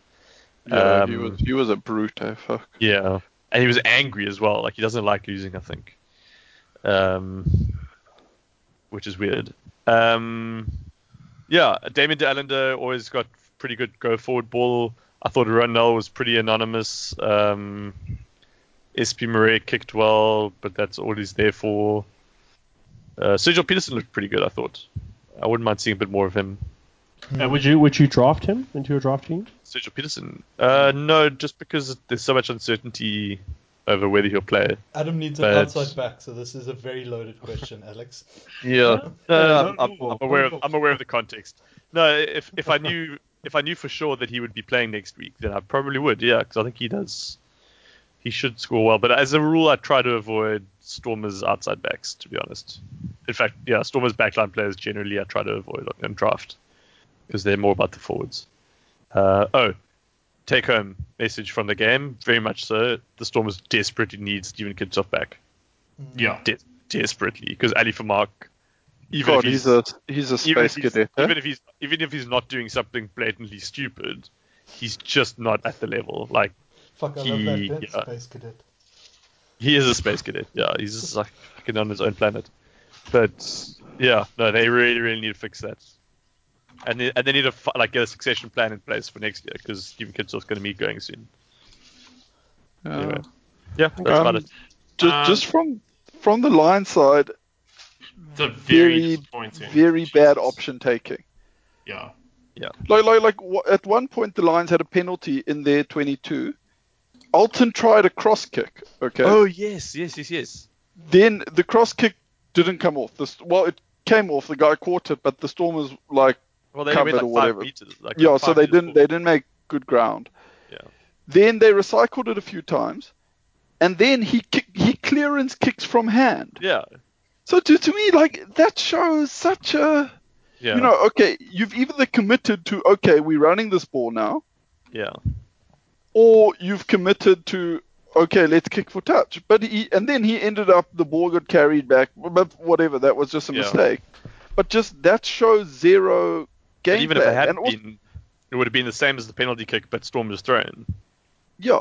Yeah, he was a brute, I fuck. Yeah, and he was angry as well. Like, he doesn't like losing, I think, which is weird. Yeah, Damien D'Allender always got pretty good go forward ball. I thought Rundell was pretty anonymous. SP Murray kicked well, but that's all he's there for. Sergio Peterson looked pretty good, I thought. I wouldn't mind seeing a bit more of him. Would you draft him into your draft team? Sergio Peterson? No, just because there's so much uncertainty over whether he'll play. Adam needs an outside back, so this is a very loaded question, Alex. Yeah, I'm aware of the context. No, if I knew for sure that he would be playing next week, then I probably would. Yeah, because I think he does. He should score well, but as a rule, I try to avoid Stormers outside backs, to be honest. In fact, yeah, Stormers backline players generally I try to avoid on draft, because they're more about the forwards. Take-home message from the game, very much so. The Stormers desperately need Steven Kintsoff back. Yeah. Desperately, because Ali Vermaak, he's a space cadet. Even if he's not doing something blatantly stupid, he's just not at the level. Like, fuck, I love that space cadet. He is a space cadet, yeah. He's just like fucking on his own planet. But, yeah, no, they really, really need to fix that. And they need to get a succession plan in place for next year, because Steven Kintsoff's going to be going soon. Anyway. Yeah, that's about it. Just from the line side, it's a very, very bad option taking. Yeah, yeah. Like at one point the Lions had a penalty in their 22. Alton tried a cross kick. Okay. Oh yes. Then the cross kick didn't come off. It came off. The guy caught it, but the Stormers covered or whatever. 5 meters, so they didn't make good ground. Yeah. Then they recycled it a few times, and then he clearance kicks from hand. Yeah. So to me, that shows such a, you've either committed to, we're running this ball now. Yeah. Or you've committed to, let's kick for touch. But then he ended up, the ball got carried back, but whatever, that was just a mistake. But just that shows zero game. Even if it had been, it would have been the same as the penalty kick, but Storm was thrown. Yeah.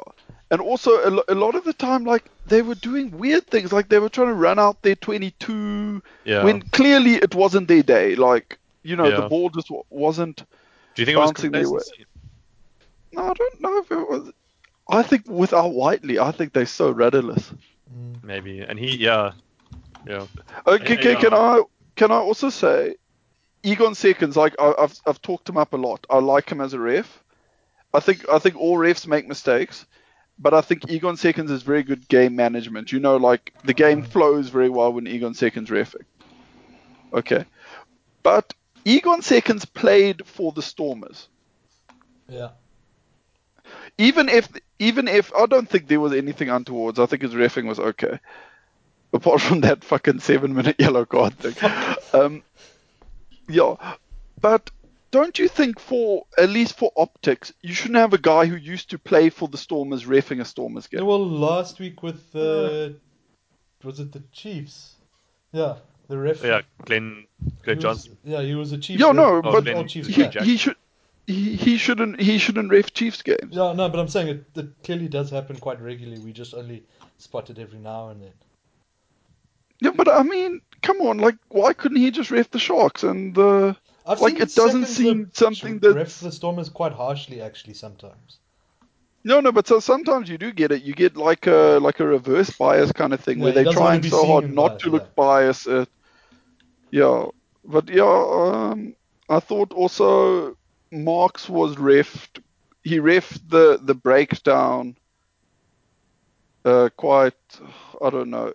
And also, a lot of the time, they were doing weird things. They were trying to run out their 22 when clearly it wasn't their day. The ball just wasn't bouncing their way. No, I don't know if it was. I think without Whiteley, I think they're so rudderless. Maybe. And he, yeah. Okay, can I also say, Egon Seconds, I've talked him up a lot. I like him as a ref. I think all refs make mistakes, but I think Egon Seconds is very good game management. The game flows very well when Egon Seconds refing. Okay. But Egon Seconds played for the Stormers. Yeah. Even if I don't think there was anything untowards, I think his refing was okay. Apart from that fucking 7-minute yellow card thing. But don't you think at least for optics, you shouldn't have a guy who used to play for the Stormers refing a Stormers game? Yeah, well, last week with the... Was it the Chiefs? Yeah, the ref. Yeah, Glenn Johnson. Yeah, he was a Chiefs. Yeah, no, but he shouldn't ref Chiefs games. Yeah, no, but I'm saying it clearly does happen quite regularly. We just only spot it every now and then. Yeah, but I mean, come on, why couldn't he just ref the Sharks? And it doesn't seem something that refs the Stormers quite harshly, actually, sometimes. No, but so sometimes you do get it. You get like a reverse bias kind of thing where they're trying so hard not to look biased. Yeah, but yeah, I thought also Marks was reffed. He reffed the breakdown quite, I don't know.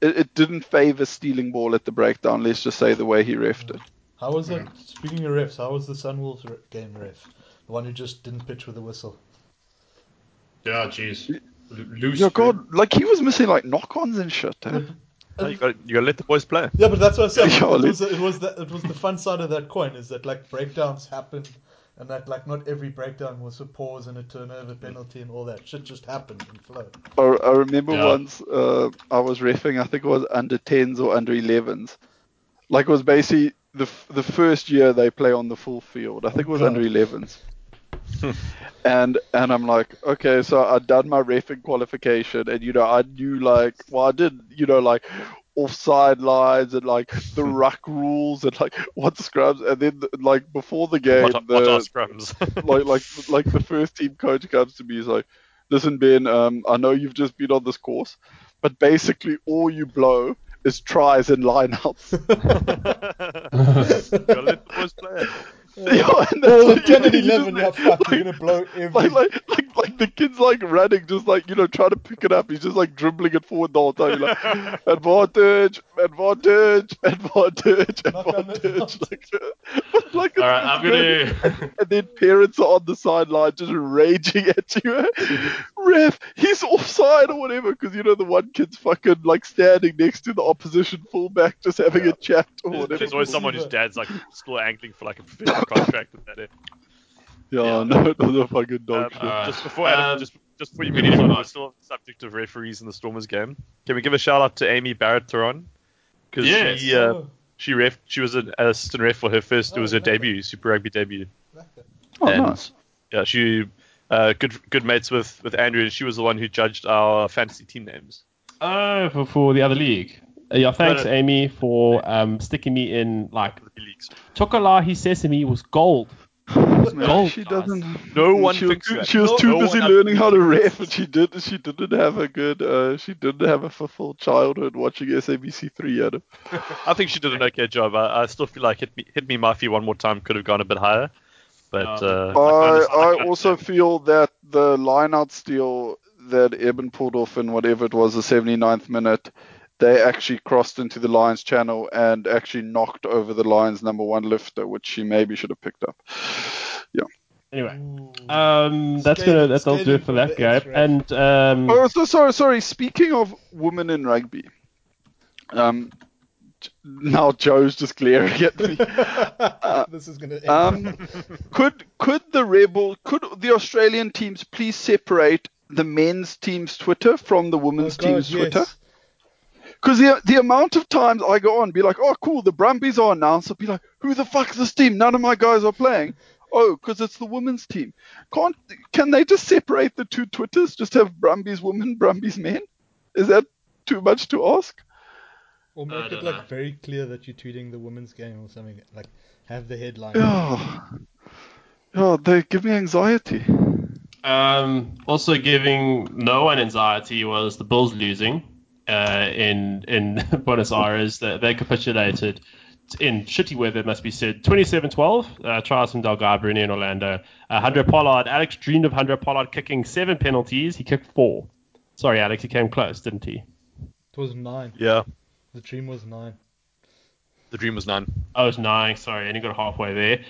It didn't favor stealing ball at the breakdown, let's just say, the way he reffed it. How was that, speaking of refs, how was the Sunwolves game ref? The one who just didn't pitch with a whistle. Yeah, jeez. Yeah, God, like he was missing like knock-ons and shit. Eh? No, you gotta let the boys play. Yeah, but that's what I said. Yeah, it was the fun side of that coin, is that like breakdowns happened, and that like not every breakdown was a pause and a turnover penalty and all that shit just happened and flowed. I remember once I was reffing, I think it was under 10s or under 11s. Like it was basically the first year they play on the full field. I think it was under 11s. and I'm like, okay, so I done my reffing qualification, and you know I knew like, well, I did, you know, like offside lines and like the ruck rules and like what scrums, and then like before the game, what are scrums? like the first team coach comes to me, he's like, listen Ben, I know you've just been on this course, but basically all you blow is tries and lineouts. Let the boys play. Yeah, and that's 10 and 11, you're fucking gonna blow everything. Like the kid's like running, just like, you know, trying to pick it up. He's just like dribbling it forward the whole time. You're like, advantage. Like, all right, I'm gonna. And then parents are on the sideline just raging at you. Ref, he's offside or whatever, because you know the one kid's fucking like standing next to the opposition fullback, just having a chat or whatever. There's always someone whose dad's like still angling for like a professional contract with that. Yeah, no, it was a fucking dog shit. Right. Just before Adam, just before you meet anyone, we're still on the subject of referees in the Stormers game. Can we give a shout out to Amy Barrett-Turon? Because she ref. She was an assistant ref for her first. It was her debut, Super Rugby debut. And, nice. Yeah, she good mates with Andrew, and she was the one who judged our fantasy team names. Oh, for the other league. Yeah, thanks Amy for sticking me in. Like Chokolahi Sesame was gold. No, she doesn't. No one thinks that. She was too busy learning how to ref, and she didn't have a good. She didn't have a full childhood watching SABC3 yet. I think she did an okay job. I still feel like hit me Murphy one more time could have gone a bit higher, but I also feel that the line-out steal that Eben pulled off in whatever it was, the 79th minute. They actually crossed into the Lions' channel and actually knocked over the Lions' number one lifter, which she maybe should have picked up. Yeah. Anyway, that's all do it for that game. And sorry. Speaking of women in rugby, now Joe's just glaring at me. This is gonna end. Could the Australian teams please separate the men's team's Twitter from the women's team's Twitter? Because the amount of times I go on and be like, oh, cool, the Brumbies are announced. I'll be like, who the fuck's this team? None of my guys are playing. Oh, because it's the women's team. Can they just separate the two Twitters? Just have Brumbies women, Brumbies men? Is that too much to ask? Or make it like very clear that you're tweeting the women's game or something. Like, have the headline. Oh, they give me anxiety. Also giving no one anxiety was the Bills losing. In Buenos Aires, they capitulated in shitty weather, it must be said. 27-12, trials from Delgado Bruni in Orlando. Hunter Pollard, Alex dreamed of Hunter Pollard kicking 7 penalties. He kicked 4. Sorry, Alex, he came close, didn't he? It was 9. Yeah. The dream was 9. Oh, it was 9, sorry. I only got halfway there.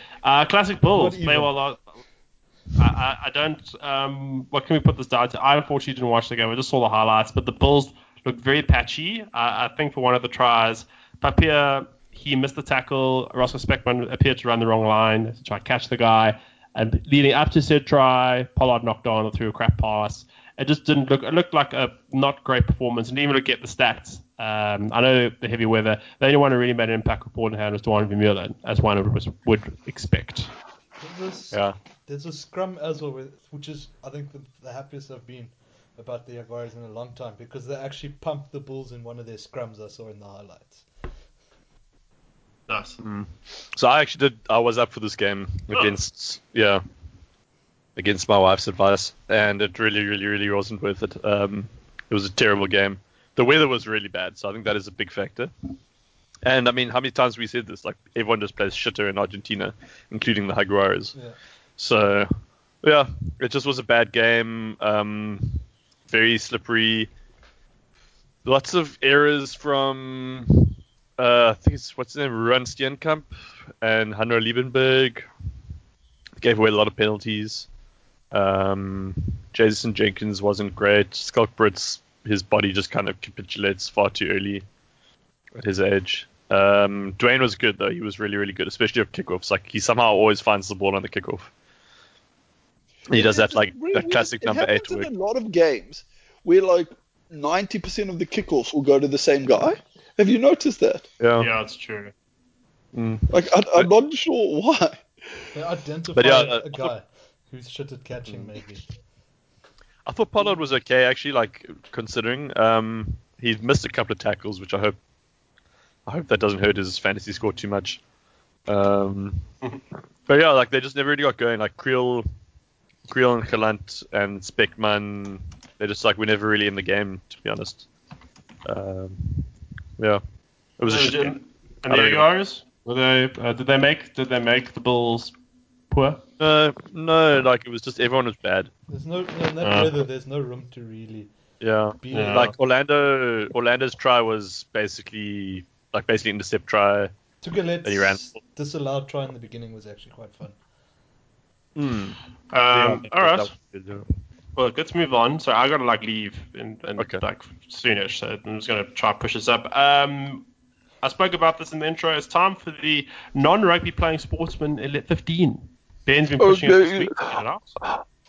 Classic Bulls. Play well last... I don't... what can we put this down to? I unfortunately didn't watch the game. I just saw the highlights, but the Bulls... looked very patchy. I think for one of the tries, Papier, he missed the tackle. Roscoe Speckman appeared to run the wrong line to try to catch the guy. And leading up to said try, Pollard knocked on or threw a crap pass. It just didn't look... It looked like a not great performance. And even look at the stats. I know the heavy weather. The only one who really made an impact report in hand was Dwan Vermeulen, as one would expect. There's a scrum as well, which is, I think, the happiest I've been about the Jaguars in a long time, because they actually pumped the Bulls in one of their scrums I saw in the highlights. Nice. Mm. So I was up for this game against my wife's advice, and it really, really, really wasn't worth it. It was a terrible game. The weather was really bad, so I think that is a big factor. And I mean, how many times have we said this? Like, everyone just plays shitter in Argentina, including the Jaguares. Yeah. So, yeah, it just was a bad game. Very slippery. Lots of errors from, I think it's, what's his name? Ruan Steenkamp and Hanno Liebenberg. Gave away a lot of penalties. Jason Jenkins wasn't great. Skalkbrit's, his body just kind of capitulates far too early at his age. Dwayne was good, though. He was really, really good, especially at kickoffs. Like, he somehow always finds the ball on the kickoff. He does that, like, really that classic number 8 work. There's a lot of games where, like, 90% of the kickoffs will go to the same guy. Have you noticed that? Yeah, it's true. Like, I'm not sure why. They identify a guy who's shit at catching, maybe. I thought Pollard was okay, actually, like, considering. He missed a couple of tackles, which I hope that doesn't hurt his fantasy score too much. But yeah, like, they just never really got going. Like, Creel and Gallant and Speckman, they're just like, we're never really in the game, to be honest. Yeah, it was a shit game. And the Jaguars, did they make the Bills poor? No, like, it was just everyone was bad. There's no weather. There's no room to really. Yeah. Like, Orlando's try was basically intercept try. Tugalet's he ran. Disallowed try in the beginning was actually quite fun. All right. Well, let's move on. So I gotta leave and okay. Soonish. So I'm just gonna try to push this up. I spoke about this in the intro. It's time for the non-rugby playing sportsman Elite 15. Ben's been pushing it this week.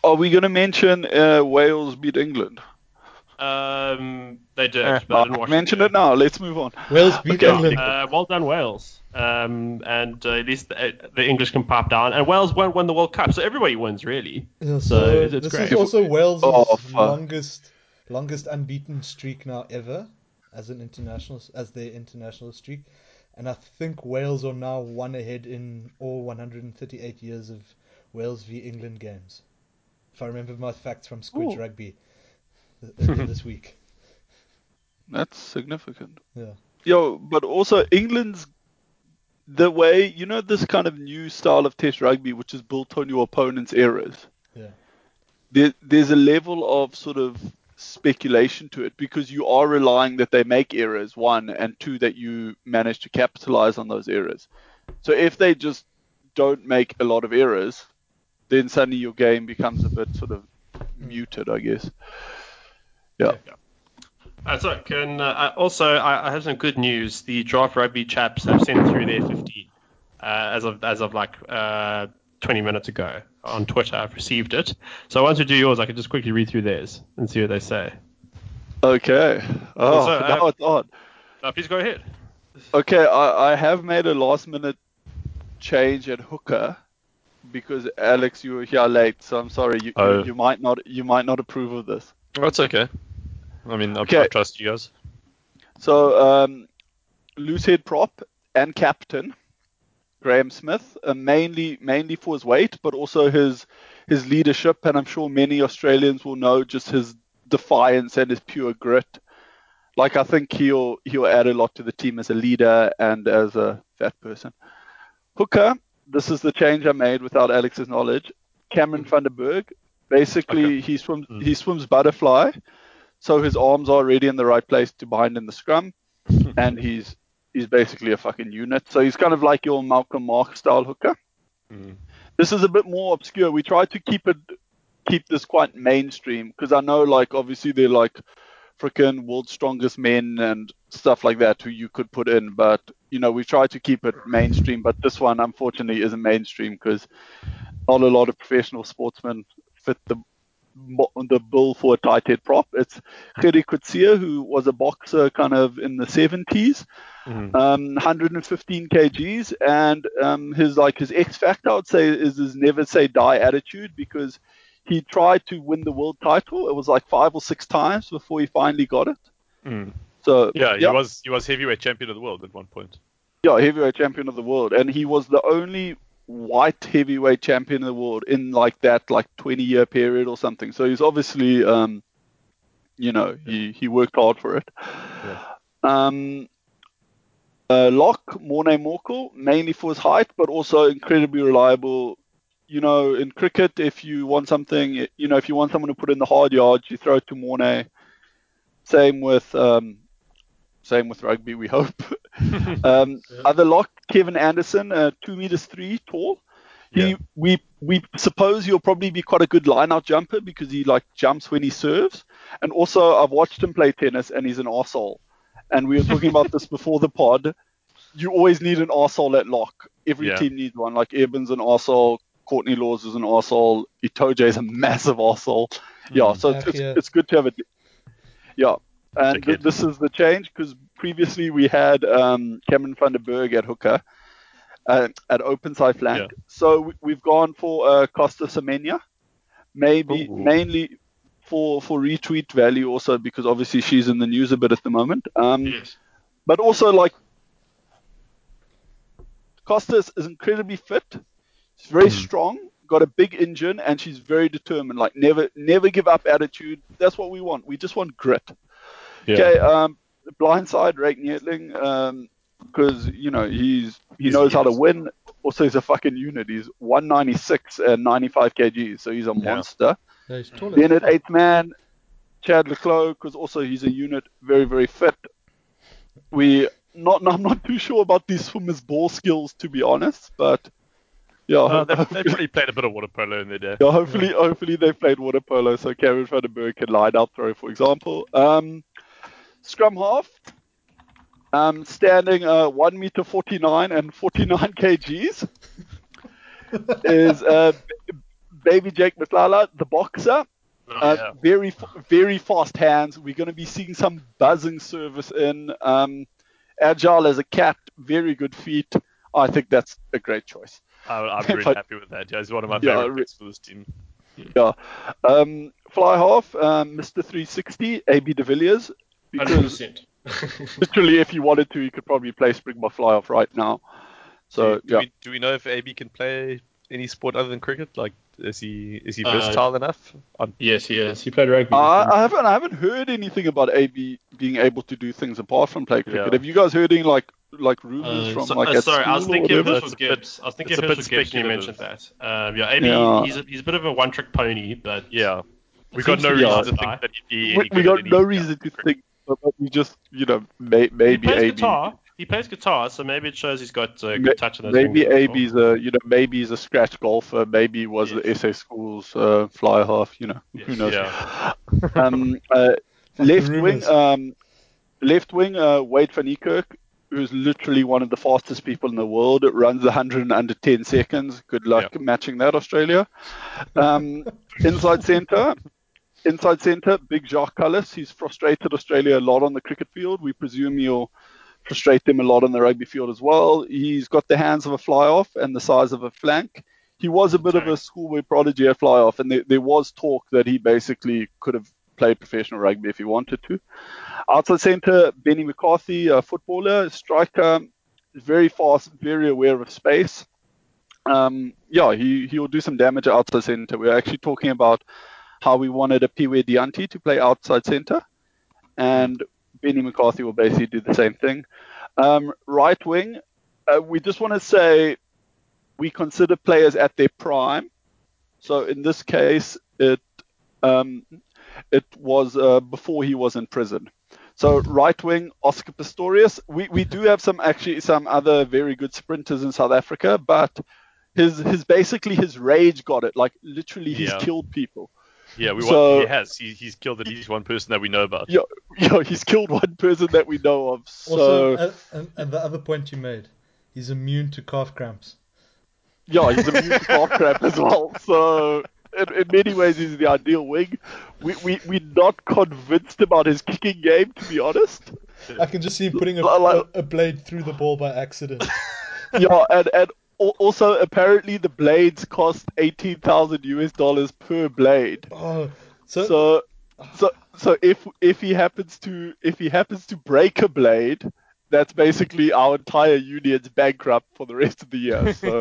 Are we gonna mention Wales beat England? They did. But I didn't watch mention it now. Let's move on. Wales beat England. Well done, Wales. And at least the English can pop down. And Wales won the World Cup, so everybody wins, really. Yeah, so it's this great. Is also Wales' longest unbeaten streak now ever as their international streak. And I think Wales are now one ahead in all 138 years of Wales v England games. If I remember my facts from Squidge Rugby. This week. That's significant. Yeah. Yo, but also England's the way, this kind of new style of Test rugby, which is built on your opponent's errors. Yeah. There's a level of sort of speculation to it because you are relying that they make errors, one, and two, that you manage to capitalize on those errors. So if they just don't make a lot of errors, then suddenly your game becomes a bit sort of muted, I guess. Yeah. So can I have some good news. The draft rugby chaps have sent through their 15 as of 20 minutes ago on Twitter. I've received it. So once we do yours, I can just quickly read through theirs and see what they say. Okay. Oh, so, now it's on. Please go ahead. Okay, I have made a last-minute change at hooker. Because Alex, you were here late, so I'm sorry. You might not approve of this. That's okay. I mean, I trust you guys. So, loosehead prop and captain, Graham Smith, mainly for his weight, but also his leadership, and I'm sure many Australians will know just his defiance and his pure grit. Like, I think he'll add a lot to the team as a leader and as a fat person. Hooker. This is the change I made without Alex's knowledge. Cameron van der Berg, basically he swims butterfly, so his arms are already in the right place to bind in the scrum, and he's basically a fucking unit. So he's kind of like your Malcolm Mark style hooker. Mm. This is a bit more obscure. We try to keep this quite mainstream because I know obviously they're freaking world's strongest men and stuff like that who you could put in, but we try to keep it mainstream, but this one unfortunately isn't mainstream because not a lot of professional sportsmen fit the bill for a tight head prop. It's Gerry Coetzee, who was a boxer kind of in the 70s, 115 kgs, and his X factor, I would say, is his never say die attitude, because he tried to win the world title. It was 5 or 6 times before he finally got it. Mm. So he was heavyweight champion of the world at one point. Yeah, heavyweight champion of the world, and he was the only white heavyweight champion of the world in 20-year period or something. So he's obviously, he worked hard for it. Yeah. Lock, Morne Morkel, mainly for his height, but also incredibly reliable. You know, in cricket, if you want something, you know, if you want someone to put in the hard yards, you throw it to Morne. Same with rugby, we hope. Other lock, Kevin Anderson, 2 meters 3 tall. We suppose he'll probably be quite a good line-out jumper because he like jumps when he serves. And also, I've watched him play tennis, and he's an arsehole. And we were talking about this before the pod. You always need an arsehole at lock. Every team needs one. Like Eben's an arsehole. Courtney Laws is an arsehole. Itoje is a massive arsehole. It's good to have it. Yeah. And this is the change because previously we had Cameron van der Berg at hooker. At open side flank, so we've gone for Costa Semenya, mainly for retweet value also because obviously she's in the news a bit at the moment. But also like Costa is incredibly fit. She's very strong, got a big engine, and she's very determined. Like never give up attitude. That's what we want. We just want grit. Yeah. Okay, blindside Rake Nietling, because, you know, he knows how to win. Also, he's a fucking unit. He's 196 and 95 kg, so he's a monster. Yeah, he's taller. Then at eighth man, Chad Leclos, because also he's a unit, very, very fit. I'm not too sure about these swimmers' ball skills, to be honest, but... Yeah, they've probably played a bit of water polo in their day. Yeah, hopefully they've played water polo, so Cameron van der Berg can line out throw, for example. Scrum half... standing 1 meter 49 and 49 kgs is baby Jake Matlala, the boxer. Very, very fast hands. We're going to be seeing some buzzing service in. Agile as a cat, very good feet. I think that's a great choice. I'm really happy with that. He's one of my favorite picks for this team. Yeah. Fly half, Mr. 360, AB de Villiers. 100%. Literally, if you wanted to, you could probably play Springbok fly-off right now. So, do we know if AB can play any sport other than cricket? Like, is he versatile enough? Yes, he is. He played rugby. I haven't heard anything about AB being able to do things apart from play cricket. Yeah. Have you guys heard any like rumors from at school? I was thinking Hirsch was Gibbs. I was thinking Hirsch was Gibbs when you mentioned that. AB, he's a bit of a one-trick pony, but we've got no reason to think that he'd be. We got no reason to think. But we just, you know, maybe he plays AB. He plays guitar, so maybe it shows he's got a good touch on those. Maybe AB's a scratch golfer. Maybe he was the SA Schools fly half. You know, who knows? Yeah. Left wing, Wade van Niekerk, who's literally one of the fastest people in the world. It runs 100 in under 10 seconds. Good luck matching that, Australia. Inside centre, big Jacques Cullis. He's frustrated Australia a lot on the cricket field. We presume he'll frustrate them a lot on the rugby field as well. He's got the hands of a fly-off and the size of a flank. He was a bit of a schoolboy prodigy at fly-off, and there was talk that he basically could have played professional rugby if he wanted to. Outside centre, Benny McCarthy, a footballer, striker, very fast, very aware of space. He will do some damage at outside centre. We're actually talking about how we wanted a Piwe Dianti to play outside centre, and Benny McCarthy will basically do the same thing. Right wing, we just want to say we consider players at their prime. So in this case, it was before he was in prison. So right wing, Oscar Pistorius. We do have some other very good sprinters in South Africa, but his rage got it. Like literally, he's killed people. Yeah, he has. He's killed at least one person that we know about. Yeah, he's killed one person that we know of. So... Also, and the other point you made, he's immune to calf cramps. Yeah, he's immune to calf cramp as well. So, in many ways, he's the ideal wing. We're not convinced about his kicking game, to be honest. I can just see him putting a blade through the ball by accident. Yeah, and also, apparently, the blades cost $18,000 per blade. Oh, so if he happens to break a blade, that's basically our entire union's bankrupt for the rest of the year. So,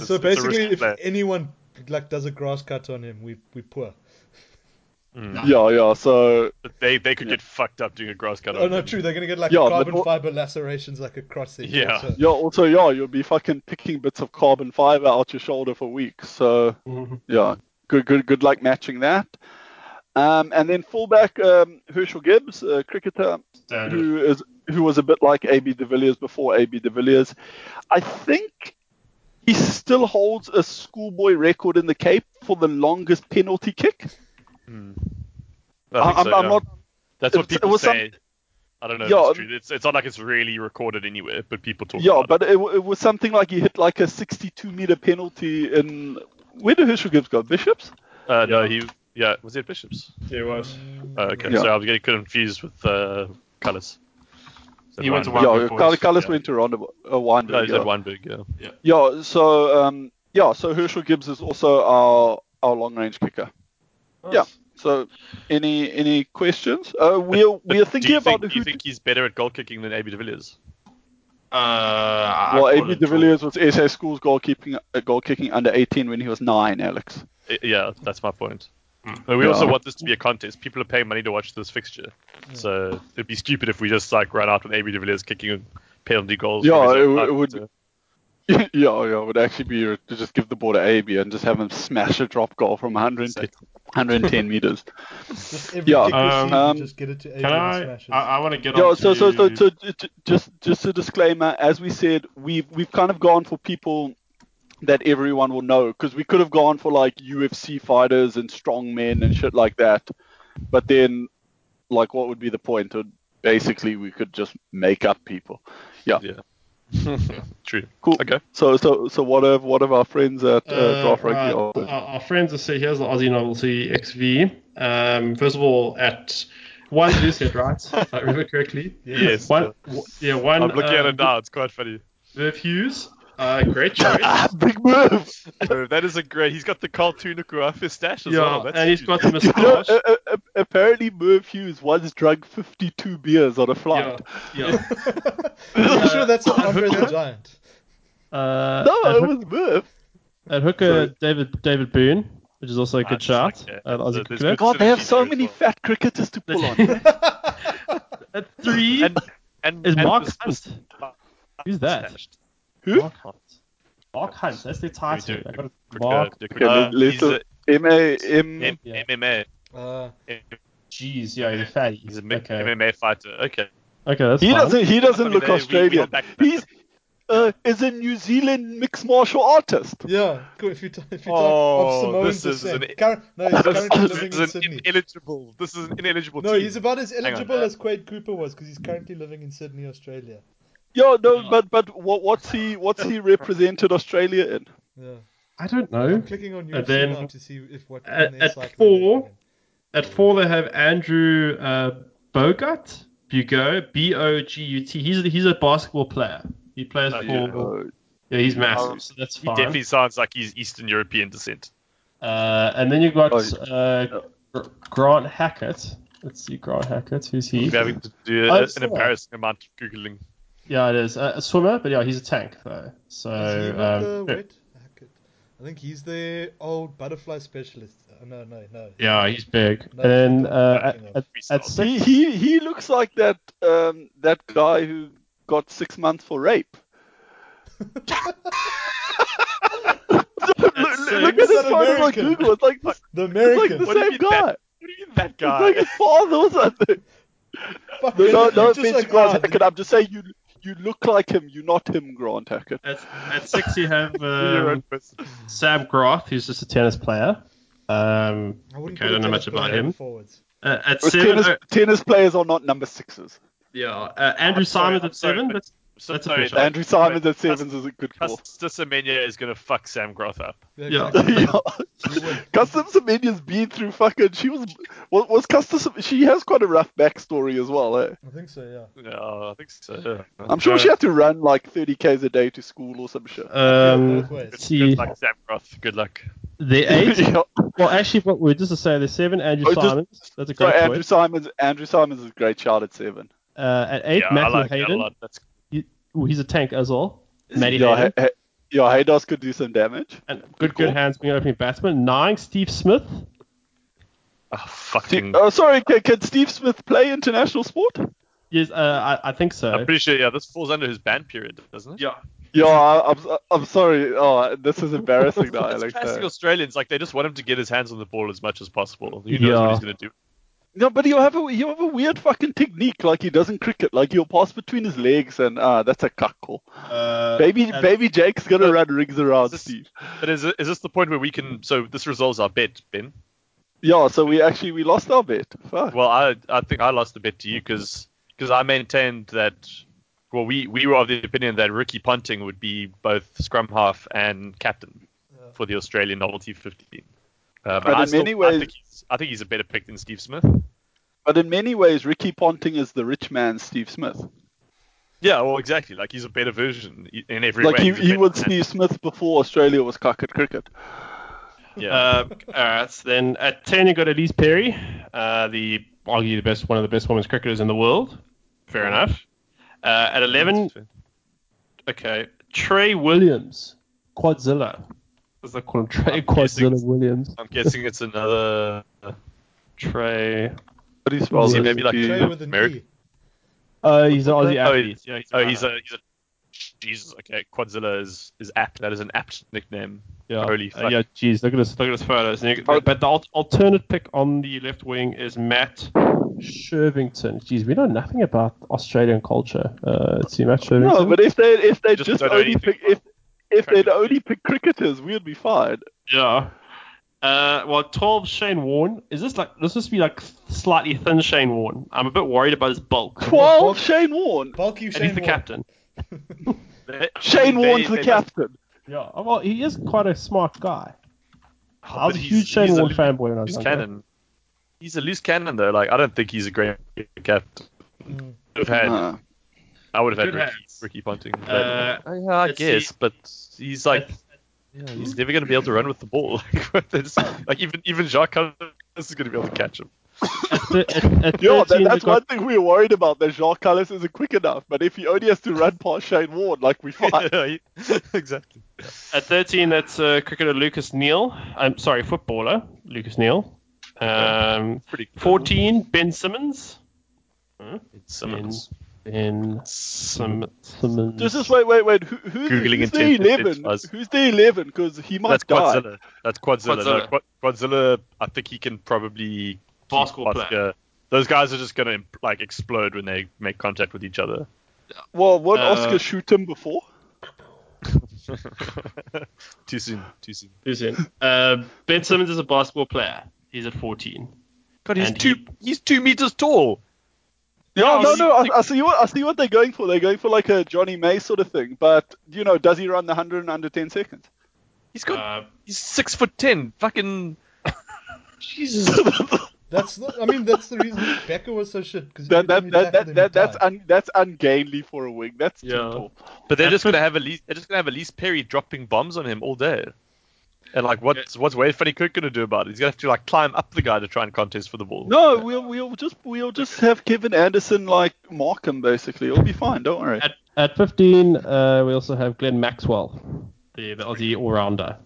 So basically, if anyone does a grass cut on him, we're poor. No. Yeah. So they could get fucked up doing a grass cut. Oh no, true. They're gonna get like carbon fiber lacerations, like across the Also, you'll be fucking picking bits of carbon fiber out your shoulder for weeks. So good luck matching that. And then fullback Herschel Gibbs, a cricketer who was a bit like AB de Villiers before AB de Villiers. I think he still holds a schoolboy record in the Cape for the longest penalty kick. I'm not. That's what people say. I don't know if it's true. It's not like it's really recorded anywhere, but people talk about it. Yeah, but it was something like he hit like a 62-meter penalty in... Where did Herschel Gibbs go? Bishops? No, he... Yeah, was he at Bishops? Yeah, he was. So I was getting confused with Colours. He went to Wynberg. Yeah, Colours went to Wynberg. No, he's at Wynberg, So Herschel Gibbs is also our long-range kicker. Nice. Yeah. So, any questions? We are thinking about. Do you think he's better at goal kicking than AB de Villiers? AB de Villiers was SA School's goal kicking under 18 when he was 9, Alex. Yeah, that's my point. But we also want this to be a contest. People are paying money to watch this fixture, so it'd be stupid if we just like ran out with AB de Villiers kicking penalty goals. Yeah, it would. So. It would actually be to just give the ball to AB and just have him smash a drop goal from 110 meters. Just every just get it to AB and smash it. I want to get on to... So just a disclaimer, as we said, we've kind of gone for people that everyone will know, because we could have gone for like UFC fighters and strong men and shit like that, but then like what would be the point? Basically, we could just make up people. Yeah. True. Cool. Okay. So what have our friends at Draft Rugby? Our friends are here's the Aussie Novelty XV. First of all, at one, you said right, if I remember correctly. Yes. One. I'm looking at it now. It's quite funny. Verve Hughes. Great choice. Big move. That is a great. He's got the Carl Tunuku moustache as well. That's and huge. He's got the moustache. Apparently, Merv Hughes once drug 52 beers on a flight. Yeah. I'm sure that's not Andre the Giant. It was Merv. At hooker, David Boone, which is also a good shout. Like, God, they have so many fat cricketers to pull on. At 3 is Mark Hunt. Who's that? Mark Hunt. That's the title. MMA. Jeez, he's a fatty. He's an MMA fighter. Okay, that's fine. He doesn't look Australian. He's is a New Zealand mixed martial artist. Yeah, cool. If you talk of Samoan descent. He's currently living in Sydney. No, he's about as eligible as Quade Cooper was, because he's currently living in Sydney, Australia. Yeah, no, but what's he represented Australia in? Yeah. I don't know. I'm clicking on YouTube now to see at four they have Andrew Bogut. Bugot, B-O-G-U-T. He's a basketball player. He plays for. Yeah, he's massive. So that's fine. He definitely sounds like he's Eastern European descent. And then you've got Grant Hackett. Let's see, Grant Hackett. Who's he? We're having to do an embarrassing amount of googling. Yeah, it is. A swimmer, but he's a tank, though. So, I think he's the old butterfly specialist. No. Yeah, he's big. No, and then he looks like that that guy who got 6 months for rape. Look at his photo on Google. It's like the American. It's like the same guy. What do you mean that guy? It's like his father or something. No offense, like Grant Hackett. I'm just saying you look like him. You're not him, Grant Hackett. At 6, you have Sam Groth, who's just a tennis player. I don't know much about him. At 7, tennis players are not number 6s. Yeah, Andrew Simons at 7. Andrew Simons at 7 is a good call. Custom Semenya is going to fuck Sam Groth up. Yeah. Custom Semenya's been through fucking... She has quite a rough backstory as well, eh? I think so, yeah. Yeah, I think so, yeah. I'm sure she had to run like 30Ks a day to school or some shit. Good luck, Sam Groth. Good luck. The 8... Well, actually, we're just to say the 7, Andrew Simons. That's a great choice. Andrew Simons is a great child at 7. At 8, Matthew Hayden. That a lot. That's he's a tank as well. Matty Hayden. Haydos could do some damage. And good hands being opening batsman. 9, Steve Smith. Oh, fucking. Sorry, can Steve Smith play international sport? Yes, I think so. I'm pretty sure. Yeah, this falls under his ban period, doesn't it? Yeah. Yeah, I'm sorry. Oh, this is embarrassing. Now, Alex. Classic Australians, like they just want him to get his hands on the ball as much as possible. Who knows what he's gonna do? No, but he'll have a weird fucking technique like he does in cricket. Like he'll pass between his legs and that's a cuck call. Baby Jake's gonna run rings around Steve. But is this the point where we can? So this resolves our bet, Ben. Yeah. So we lost our bet. Fuck. Well, I think I lost the bet to you because I maintained that. Well, we were of the opinion that Ricky Ponting would be both scrum half and captain for the Australian novelty 15. I think he's a better pick than Steve Smith. But in many ways, Ricky Ponting is the rich man Steve Smith. Yeah, well, exactly. Like, he's a better version in every way. Like, he was Steve Smith before Australia was cock at cricket. Yeah. All right. So then at 10, you got Elise Perry, one of the best women's cricketers in the world. Fair enough. At 11, okay, Trey Williams, Quadzilla. As they call him, Trey Quadzilla Williams. I'm guessing it's another Trey. What do you spell it? Maybe like Trey with an E. He's an Aussie athlete. Yeah, he's a Jesus. Okay, Quadzilla is apt. That is an apt nickname. Yeah. Holy fuck. Yeah. Jeez, look at his photos. But the alternate pick on the left wing is Matt Shervington. Jeez, we know nothing about Australian culture. It's Matt Shervington. No, but if they'd only pick cricketers, we'd be fine. Yeah. Well, 12, Shane Warne. Is this like this must be like slightly thin Shane Warne? I'm a bit worried about his bulk. 12, Shane Warne. Bulky Shane Warne. He's the captain. Shane Warne's the captain. Yeah. Well, he is quite a smart guy. I was a huge Shane Warne fanboy when I was younger. He's a loose cannon, though. Like, I don't think he's a great captain. I would have had Ricky Ponting. But, I guess, but he's like, he's never going to be able to run with the ball. Like even Jacques Cullis is going to be able to catch him. That's one thing we're worried about, that Jacques Cullis isn't quick enough. But if he only has to run past Shane Warne, like we fight. Exactly. At 13, that's cricketer Lucas Neal. I'm sorry, footballer Lucas Neal. 14, Ben Simmons. Ben Simmons. Wait. Who's the 11? Who's the 11? Because he might die. That's Quadzilla. No, Quadzilla, I think he can probably... Basketball player. Those guys are just going to like explode when they make contact with each other. Well, won't Oscar shoot him before? Too soon. Ben Simmons is a basketball player. He's at 14. God, he's 2 meters tall. No. I see what they're going for. They're going for like a Johnny May sort of thing. But you know, does he run the 100 in under 10 seconds? He's 6'10". Fucking Jesus. That's the reason Becker was so shit. That's ungainly for a wing. That's too tall. But they're just gonna have Elise Perry dropping bombs on him all day. And like, what's Wade Fanny Cook gonna do about it? He's gonna have to like climb up the guy to try and contest for the ball. No, we'll just have Kevin Anderson like mark him basically. It'll be fine. Don't worry. At 15, we also have Glenn Maxwell, the Aussie all-rounder.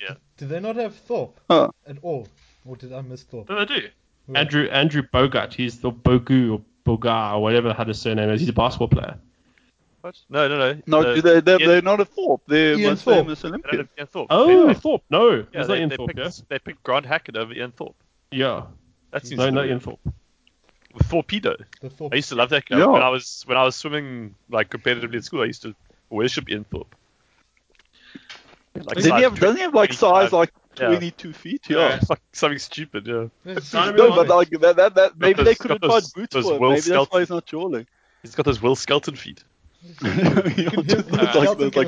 Yeah. Do they not have Thorpe at all? Or did I miss Thorpe? No, they do. Where? Andrew Bogart. He's the Bogu or Bogar or whatever how his surname is. He's a basketball player. What? No. They're not a Thorpe. They're Ian most Thorpe. Famous Olympian. Thorpe. No, yeah, it's not Ian Thorpe. They picked Grant Hackett over Ian Thorpe. Yeah, that's not Ian Thorpe. The Thorpedo. I used to love that guy when I was swimming like competitively at school. I used to worship Ian Thorpe. Like doesn't he have like size like 22 feet? Yeah. Something stupid. Yeah. But like that maybe they could have tried boots for him. Maybe that's why he's not jawling. He's got those Will Skelton feet. I got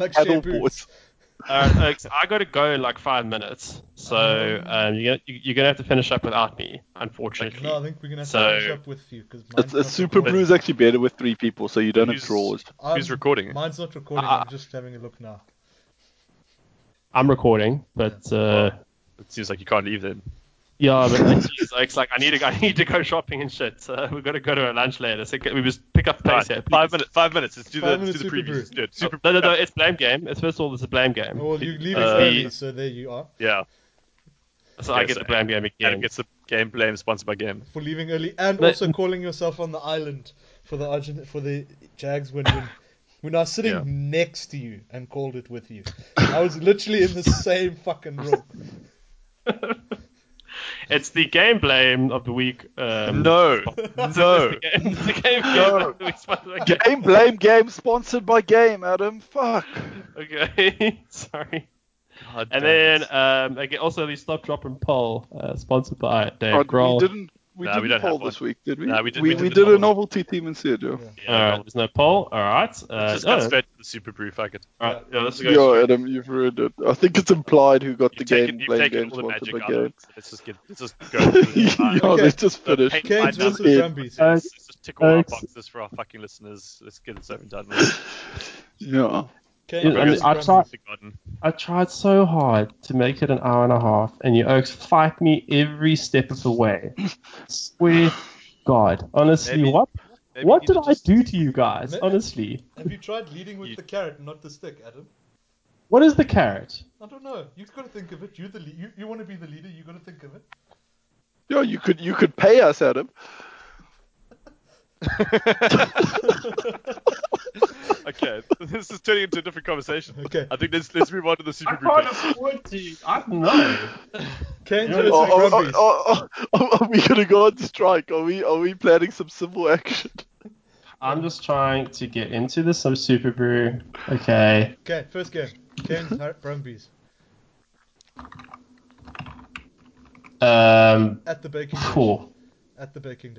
to go in like 5 minutes, so you're gonna have to finish up without me, unfortunately. No, I think we're gonna have to finish up with you because a Super Brew is actually better with 3 people, so you don't have draws. Who's recording? Mine's not recording. I'm just having a look now. I'm recording, but it seems like you can't leave then. Yeah, but it's like I need to go shopping and shit. So we've got to go to our lunch later. So we just pick up the pace here. 5 minutes. Let's do the previews. No. It's blame game. First of all, it's a blame game. Well, you leave early, so there you are. Yeah. So I get the blame game again. Adam gets the Game blame, sponsored by Game. For leaving early and also calling yourself on the island for the Jags win. When I was sitting next to you and called it with you, I was literally in the same fucking room. It's the game blame of the week. Game blame game sponsored by Game, Adam. Fuck. Okay, sorry. God, and then also the Stop, Drop, and Poll, sponsored by Dave Grohl. We didn't poll this week, did we? No, we did a novelty team instead, Joe. Yeah. All right, there's no poll. All right. Just go straight to the Super Brew, fuck it. All right, let's go. Yo, Adam, you've ruined it. I think it's implied who got the game. You've taken all the magic out of it. Let's just go. Let's just finish. Canes versus Brumbies. Let's just tick all our boxes for our fucking listeners. Let's get it done with. Yeah. I tried so hard to make it an hour and a half, and you oaks fight me every step of the way. Swear God. Honestly, what did I do to you guys? Honestly. Have you tried leading with the carrot and not the stick, Adam? What is the carrot? I don't know. You've got to think of it. You want to be the leader, you've got to think of it. Yo, you could pay us, Adam. Okay, this is turning into a different conversation. Okay, I think let's move on to the Super Group. I can't afford to. I don't know. Are we gonna go on strike? Are we planning some civil action? I'm just trying to get into this Super Brew. Okay. Okay, first game. Canes Brumbies. At the baking. Cool. At the baking.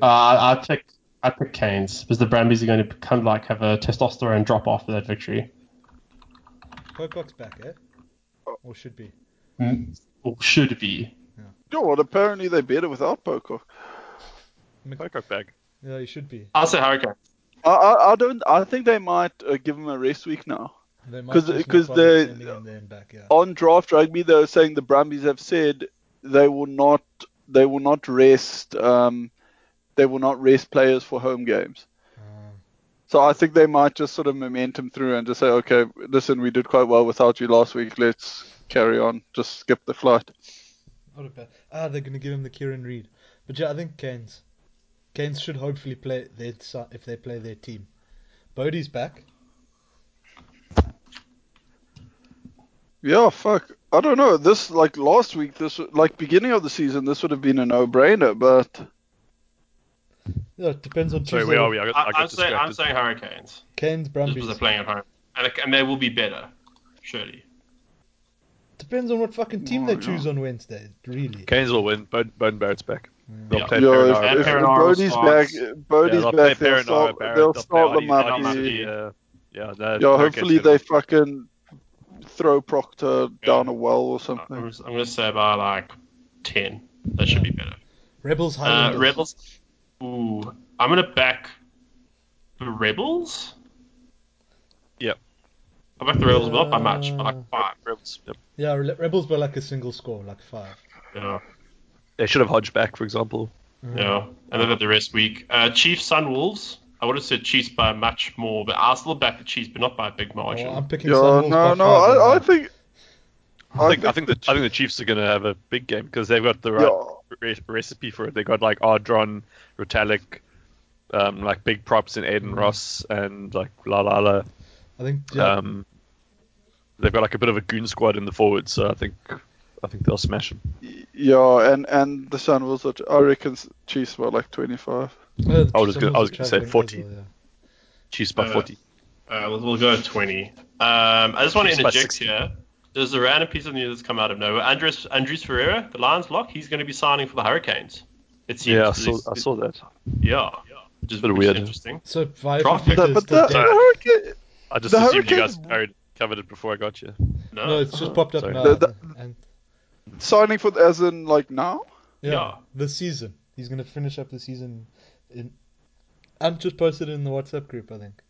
I pick Canes because the Brumbies are going to have a testosterone drop after that victory. Pocock's back, eh? Or should be. Or should be. Yeah. You know what? Apparently they're better without Pocock. Pocock back. Yeah, he should be. I'll say Hurricane. I think they might give him a rest week now. Because on draft rugby they were saying the Brumbies have said they will not rest. They will not rest players for home games. So I think they might just sort of momentum through and just say, okay, listen, we did quite well without you last week. Let's carry on. Just skip the flight. Not a bad. They're going to give him the Kieran Reid. But yeah, I think Canes. Canes should hopefully play if they play their team. Bodie's back. Yeah, fuck. I don't know. This, like last week, this like beginning of the season, this would have been a no-brainer, but... Yeah, it depends on Tuesday. Where are we? I'm saying Hurricanes. Canes, Brumbies. Because they're playing at home. And they will be better, surely. Depends on what fucking team they choose on Wednesday, really. Canes will win. Bone Barrett's back. Yeah. If Bodie's back, they'll start them up. Hopefully they fucking throw Proctor down a well or something. I'm going to say by like 10. That should be better. Rebels, Highlanders. Ooh, I'm going to back the Rebels. Yep. I back the Rebels not by much, but like 5 Rebels. Yep. Yeah, Rebels by like a single score, like 5. Yeah. They should have Hodge back, for example. Mm. Yeah, and then the rest week. Chiefs, Sunwolves. I would have said Chiefs by much more, but I'll still back the Chiefs, but not by a big margin. Oh, I'm picking Sunwolves. I think the Chiefs are going to have a big game because they've got the right recipe for it. They got like Ardron, Retallick, like big props in Aiden Ross and like Lalala. I think they've got like a bit of a goon squad in the forwards, so I think they'll smash them. Yeah, and the Sunwolves, I reckon Chiefs were like 25. I was going to say 40. Well, yeah. Chiefs by 40. We'll go 20. I just want to interject here. There's a random piece of news that's come out of nowhere. Andres Ferreira, the Lions lock, he's going to be signing for the Hurricanes. It seems. Yeah, I saw that. Yeah. Which is a bit weird. Interesting. So, I just assumed you guys covered it before I got you. No, it's just popped up now. Signing for, as in, like, now? Yeah. This season. He's going to finish up the season. I'm just posted in the WhatsApp group, I think.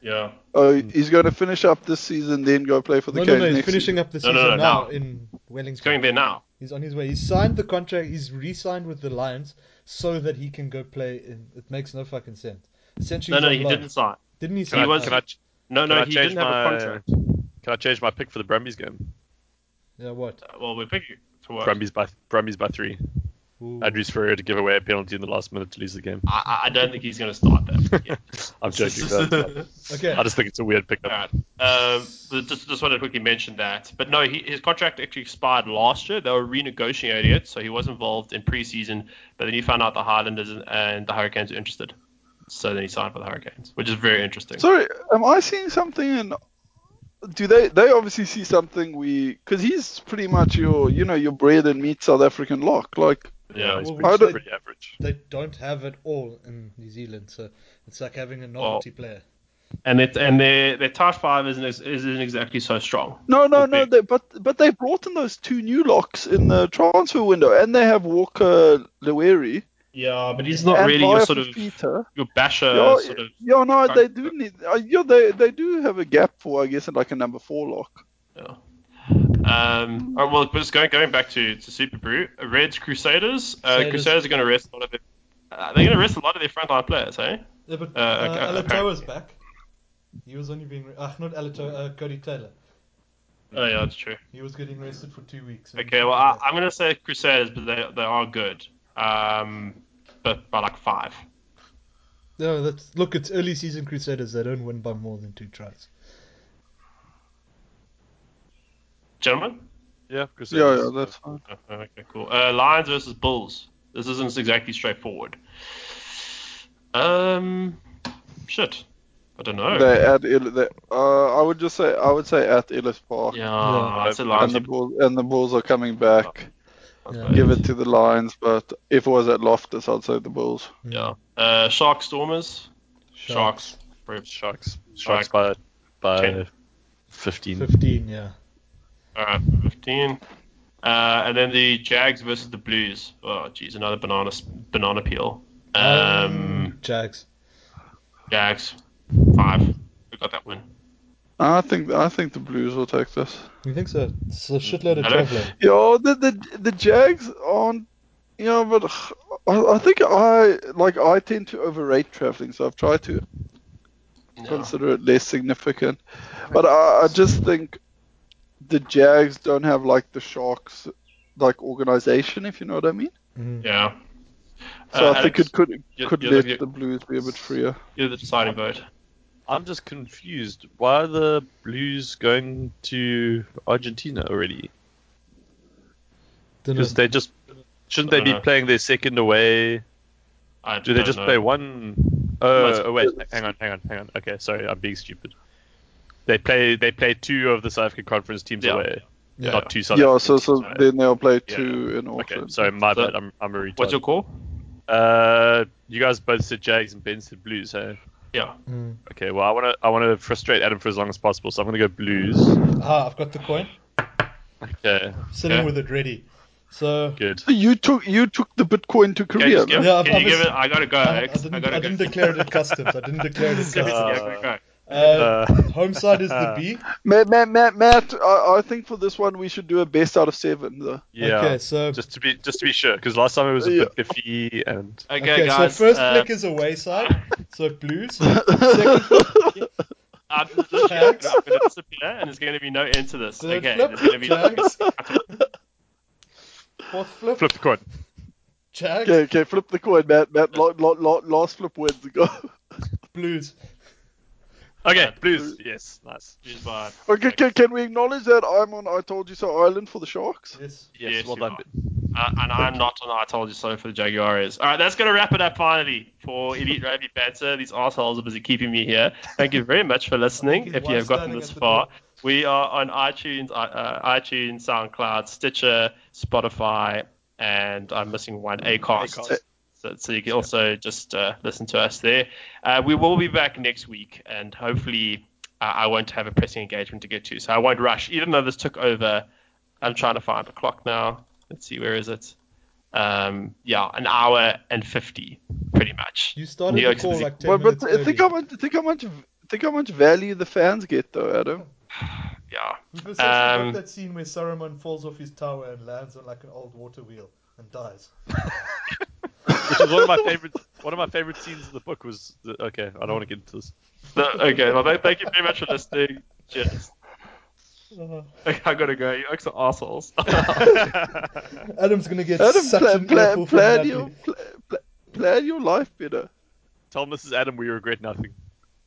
Yeah. Oh, he's going to finish up this season, then go play for the Canes. No, he's finishing up the season now in Wellington. He's going there now. He's on his way. He's signed the contract. He's re-signed with the Lions so that he can go play. It makes no fucking sense. Essentially, he didn't sign. Didn't he sign? He didn't have a contract. Can I change my pick for the Brumbies game? Yeah, what? Well, we're picking for what? Brumbies by 3. I'd just prefer to give away a penalty in the last minute to lose the game. I don't think he's going to start that. Yeah. I'm joking. Okay. I just think it's a weird pickup. Right. Just wanted to quickly mention that. But no, his contract actually expired last year. They were renegotiating it, so he was involved in preseason. But then he found out the Highlanders and the Hurricanes were interested. So then he signed for the Hurricanes, which is very interesting. Sorry, am I seeing something in... Do they obviously see something we... Because he's pretty much your bread and meat South African lock. Like... Yeah, he's pretty average. They don't have it all in New Zealand, so it's like having a novelty player. And their tight five isn't exactly so strong. No. But they brought in those two new locks in the transfer window, and they have Walker Leweri. Yeah, but he's not really your sort of Peter. Your basher sort of. Yeah, no, they do need. They do have a gap for, I guess, like a number 4 lock. Yeah. Just going back to Super Brew, Reds Crusaders. Crusaders are going to rest a lot of their. They're going to rest a lot of their frontline players, hey? Yeah, but Alatoa's back. He was only being not Alatoa, Cody Taylor. Oh yeah, that's true. He was getting rested for 2 weeks. Okay, well I'm going to say Crusaders, but they are good. But by like 5. No, it's early season Crusaders. They don't win by more than 2 tries. Gentlemen? Yeah, Crusaders. Yeah, that's fine. Okay, cool. Lions versus Bulls. This isn't exactly straightforward. Shit. I don't know. I would say at Ellis Park. Yeah, that's a Lions. And the Bulls are coming back. Yeah. Give it to the Lions, but if it was at Loftus, I'd say the Bulls. Yeah. Sharks, Stormers? Sharks by 15. 15, yeah. Alright, 15. And then the Jags versus the Blues. Oh, geez, another banana peel. Jags. 5. We got that win. I think the Blues will take this. You think so? It's a shitload of traveling. Yo, the Jags aren't. You know, but I think I tend to overrate traveling, so I've tried to consider it less significant. But I just think. The Jags don't have like the Sharks like organization, if you know what I mean. Mm-hmm. Yeah. So I think it could let the Blues be a bit freer. You're the deciding vote. I'm just confused. Why are the Blues going to Argentina already? Because they just shouldn't they be playing their second away? Do they just play one? Oh wait, hang on. Okay, sorry, I'm being stupid. They play 2 of the South African Conference teams away, not 2 South African teams. So then they'll play 2 in Auckland. Okay, sorry, my bad. I'm a retard. What's your call? You guys both said Jags and Ben said Blues, hey? Yeah. Mm. Okay, well, I want to frustrate Adam for as long as possible, so I'm going to go Blues. I've got the coin. Okay. Sitting with it ready. So good. You took the Bitcoin to Korea. I got to go, Alex. I didn't declare it at customs. Home side is the B. Matt, I think for this one we should do a best out of 7. Though. Yeah. Okay, so just to be sure, because last time it was a bit iffy and. Okay, guys. So first flick is away side, so Blues. Second flick, I'm going to disappear, and there's going to be no end to this. Third flip, there's going to be Jags. Fourth flip. Flip the coin. Jags. Okay, flip the coin, Matt. Last flip wins. Go. Blues. Okay, Blues. Yes, nice. Blues by. Okay, can we acknowledge that I'm on I Told You So Island for the Sharks? Yes, well done. And I'm not on I Told You So for the Jaguares. All right, that's going to wrap it up finally for Elite Rugby Banter. These arseholes are busy keeping me here. Thank you very much for listening. If you have gotten this far, we are on iTunes, SoundCloud, Stitcher, Spotify, and I'm missing one, Acast. So you can also just listen to us there. We will be back next week, and hopefully I won't have a pressing engagement to get to, so I won't rush. Even though this took over, I'm trying to find the clock now. Let's see, where is it? An hour and 50, pretty much. You started the call like 10 minutes early. Think how much value the fans get, though, Adam. Yeah. Because that scene where Saruman falls off his tower and lands on like an old water wheel and dies. Which is one of my favorite scenes in the book was... I don't want to get into this. No, okay, well, thank you very much for listening. Cheers. Like, I gotta go. You guys are assholes. Adam's gonna get Adam, plan your life better. Tell Mrs. Adam we regret nothing.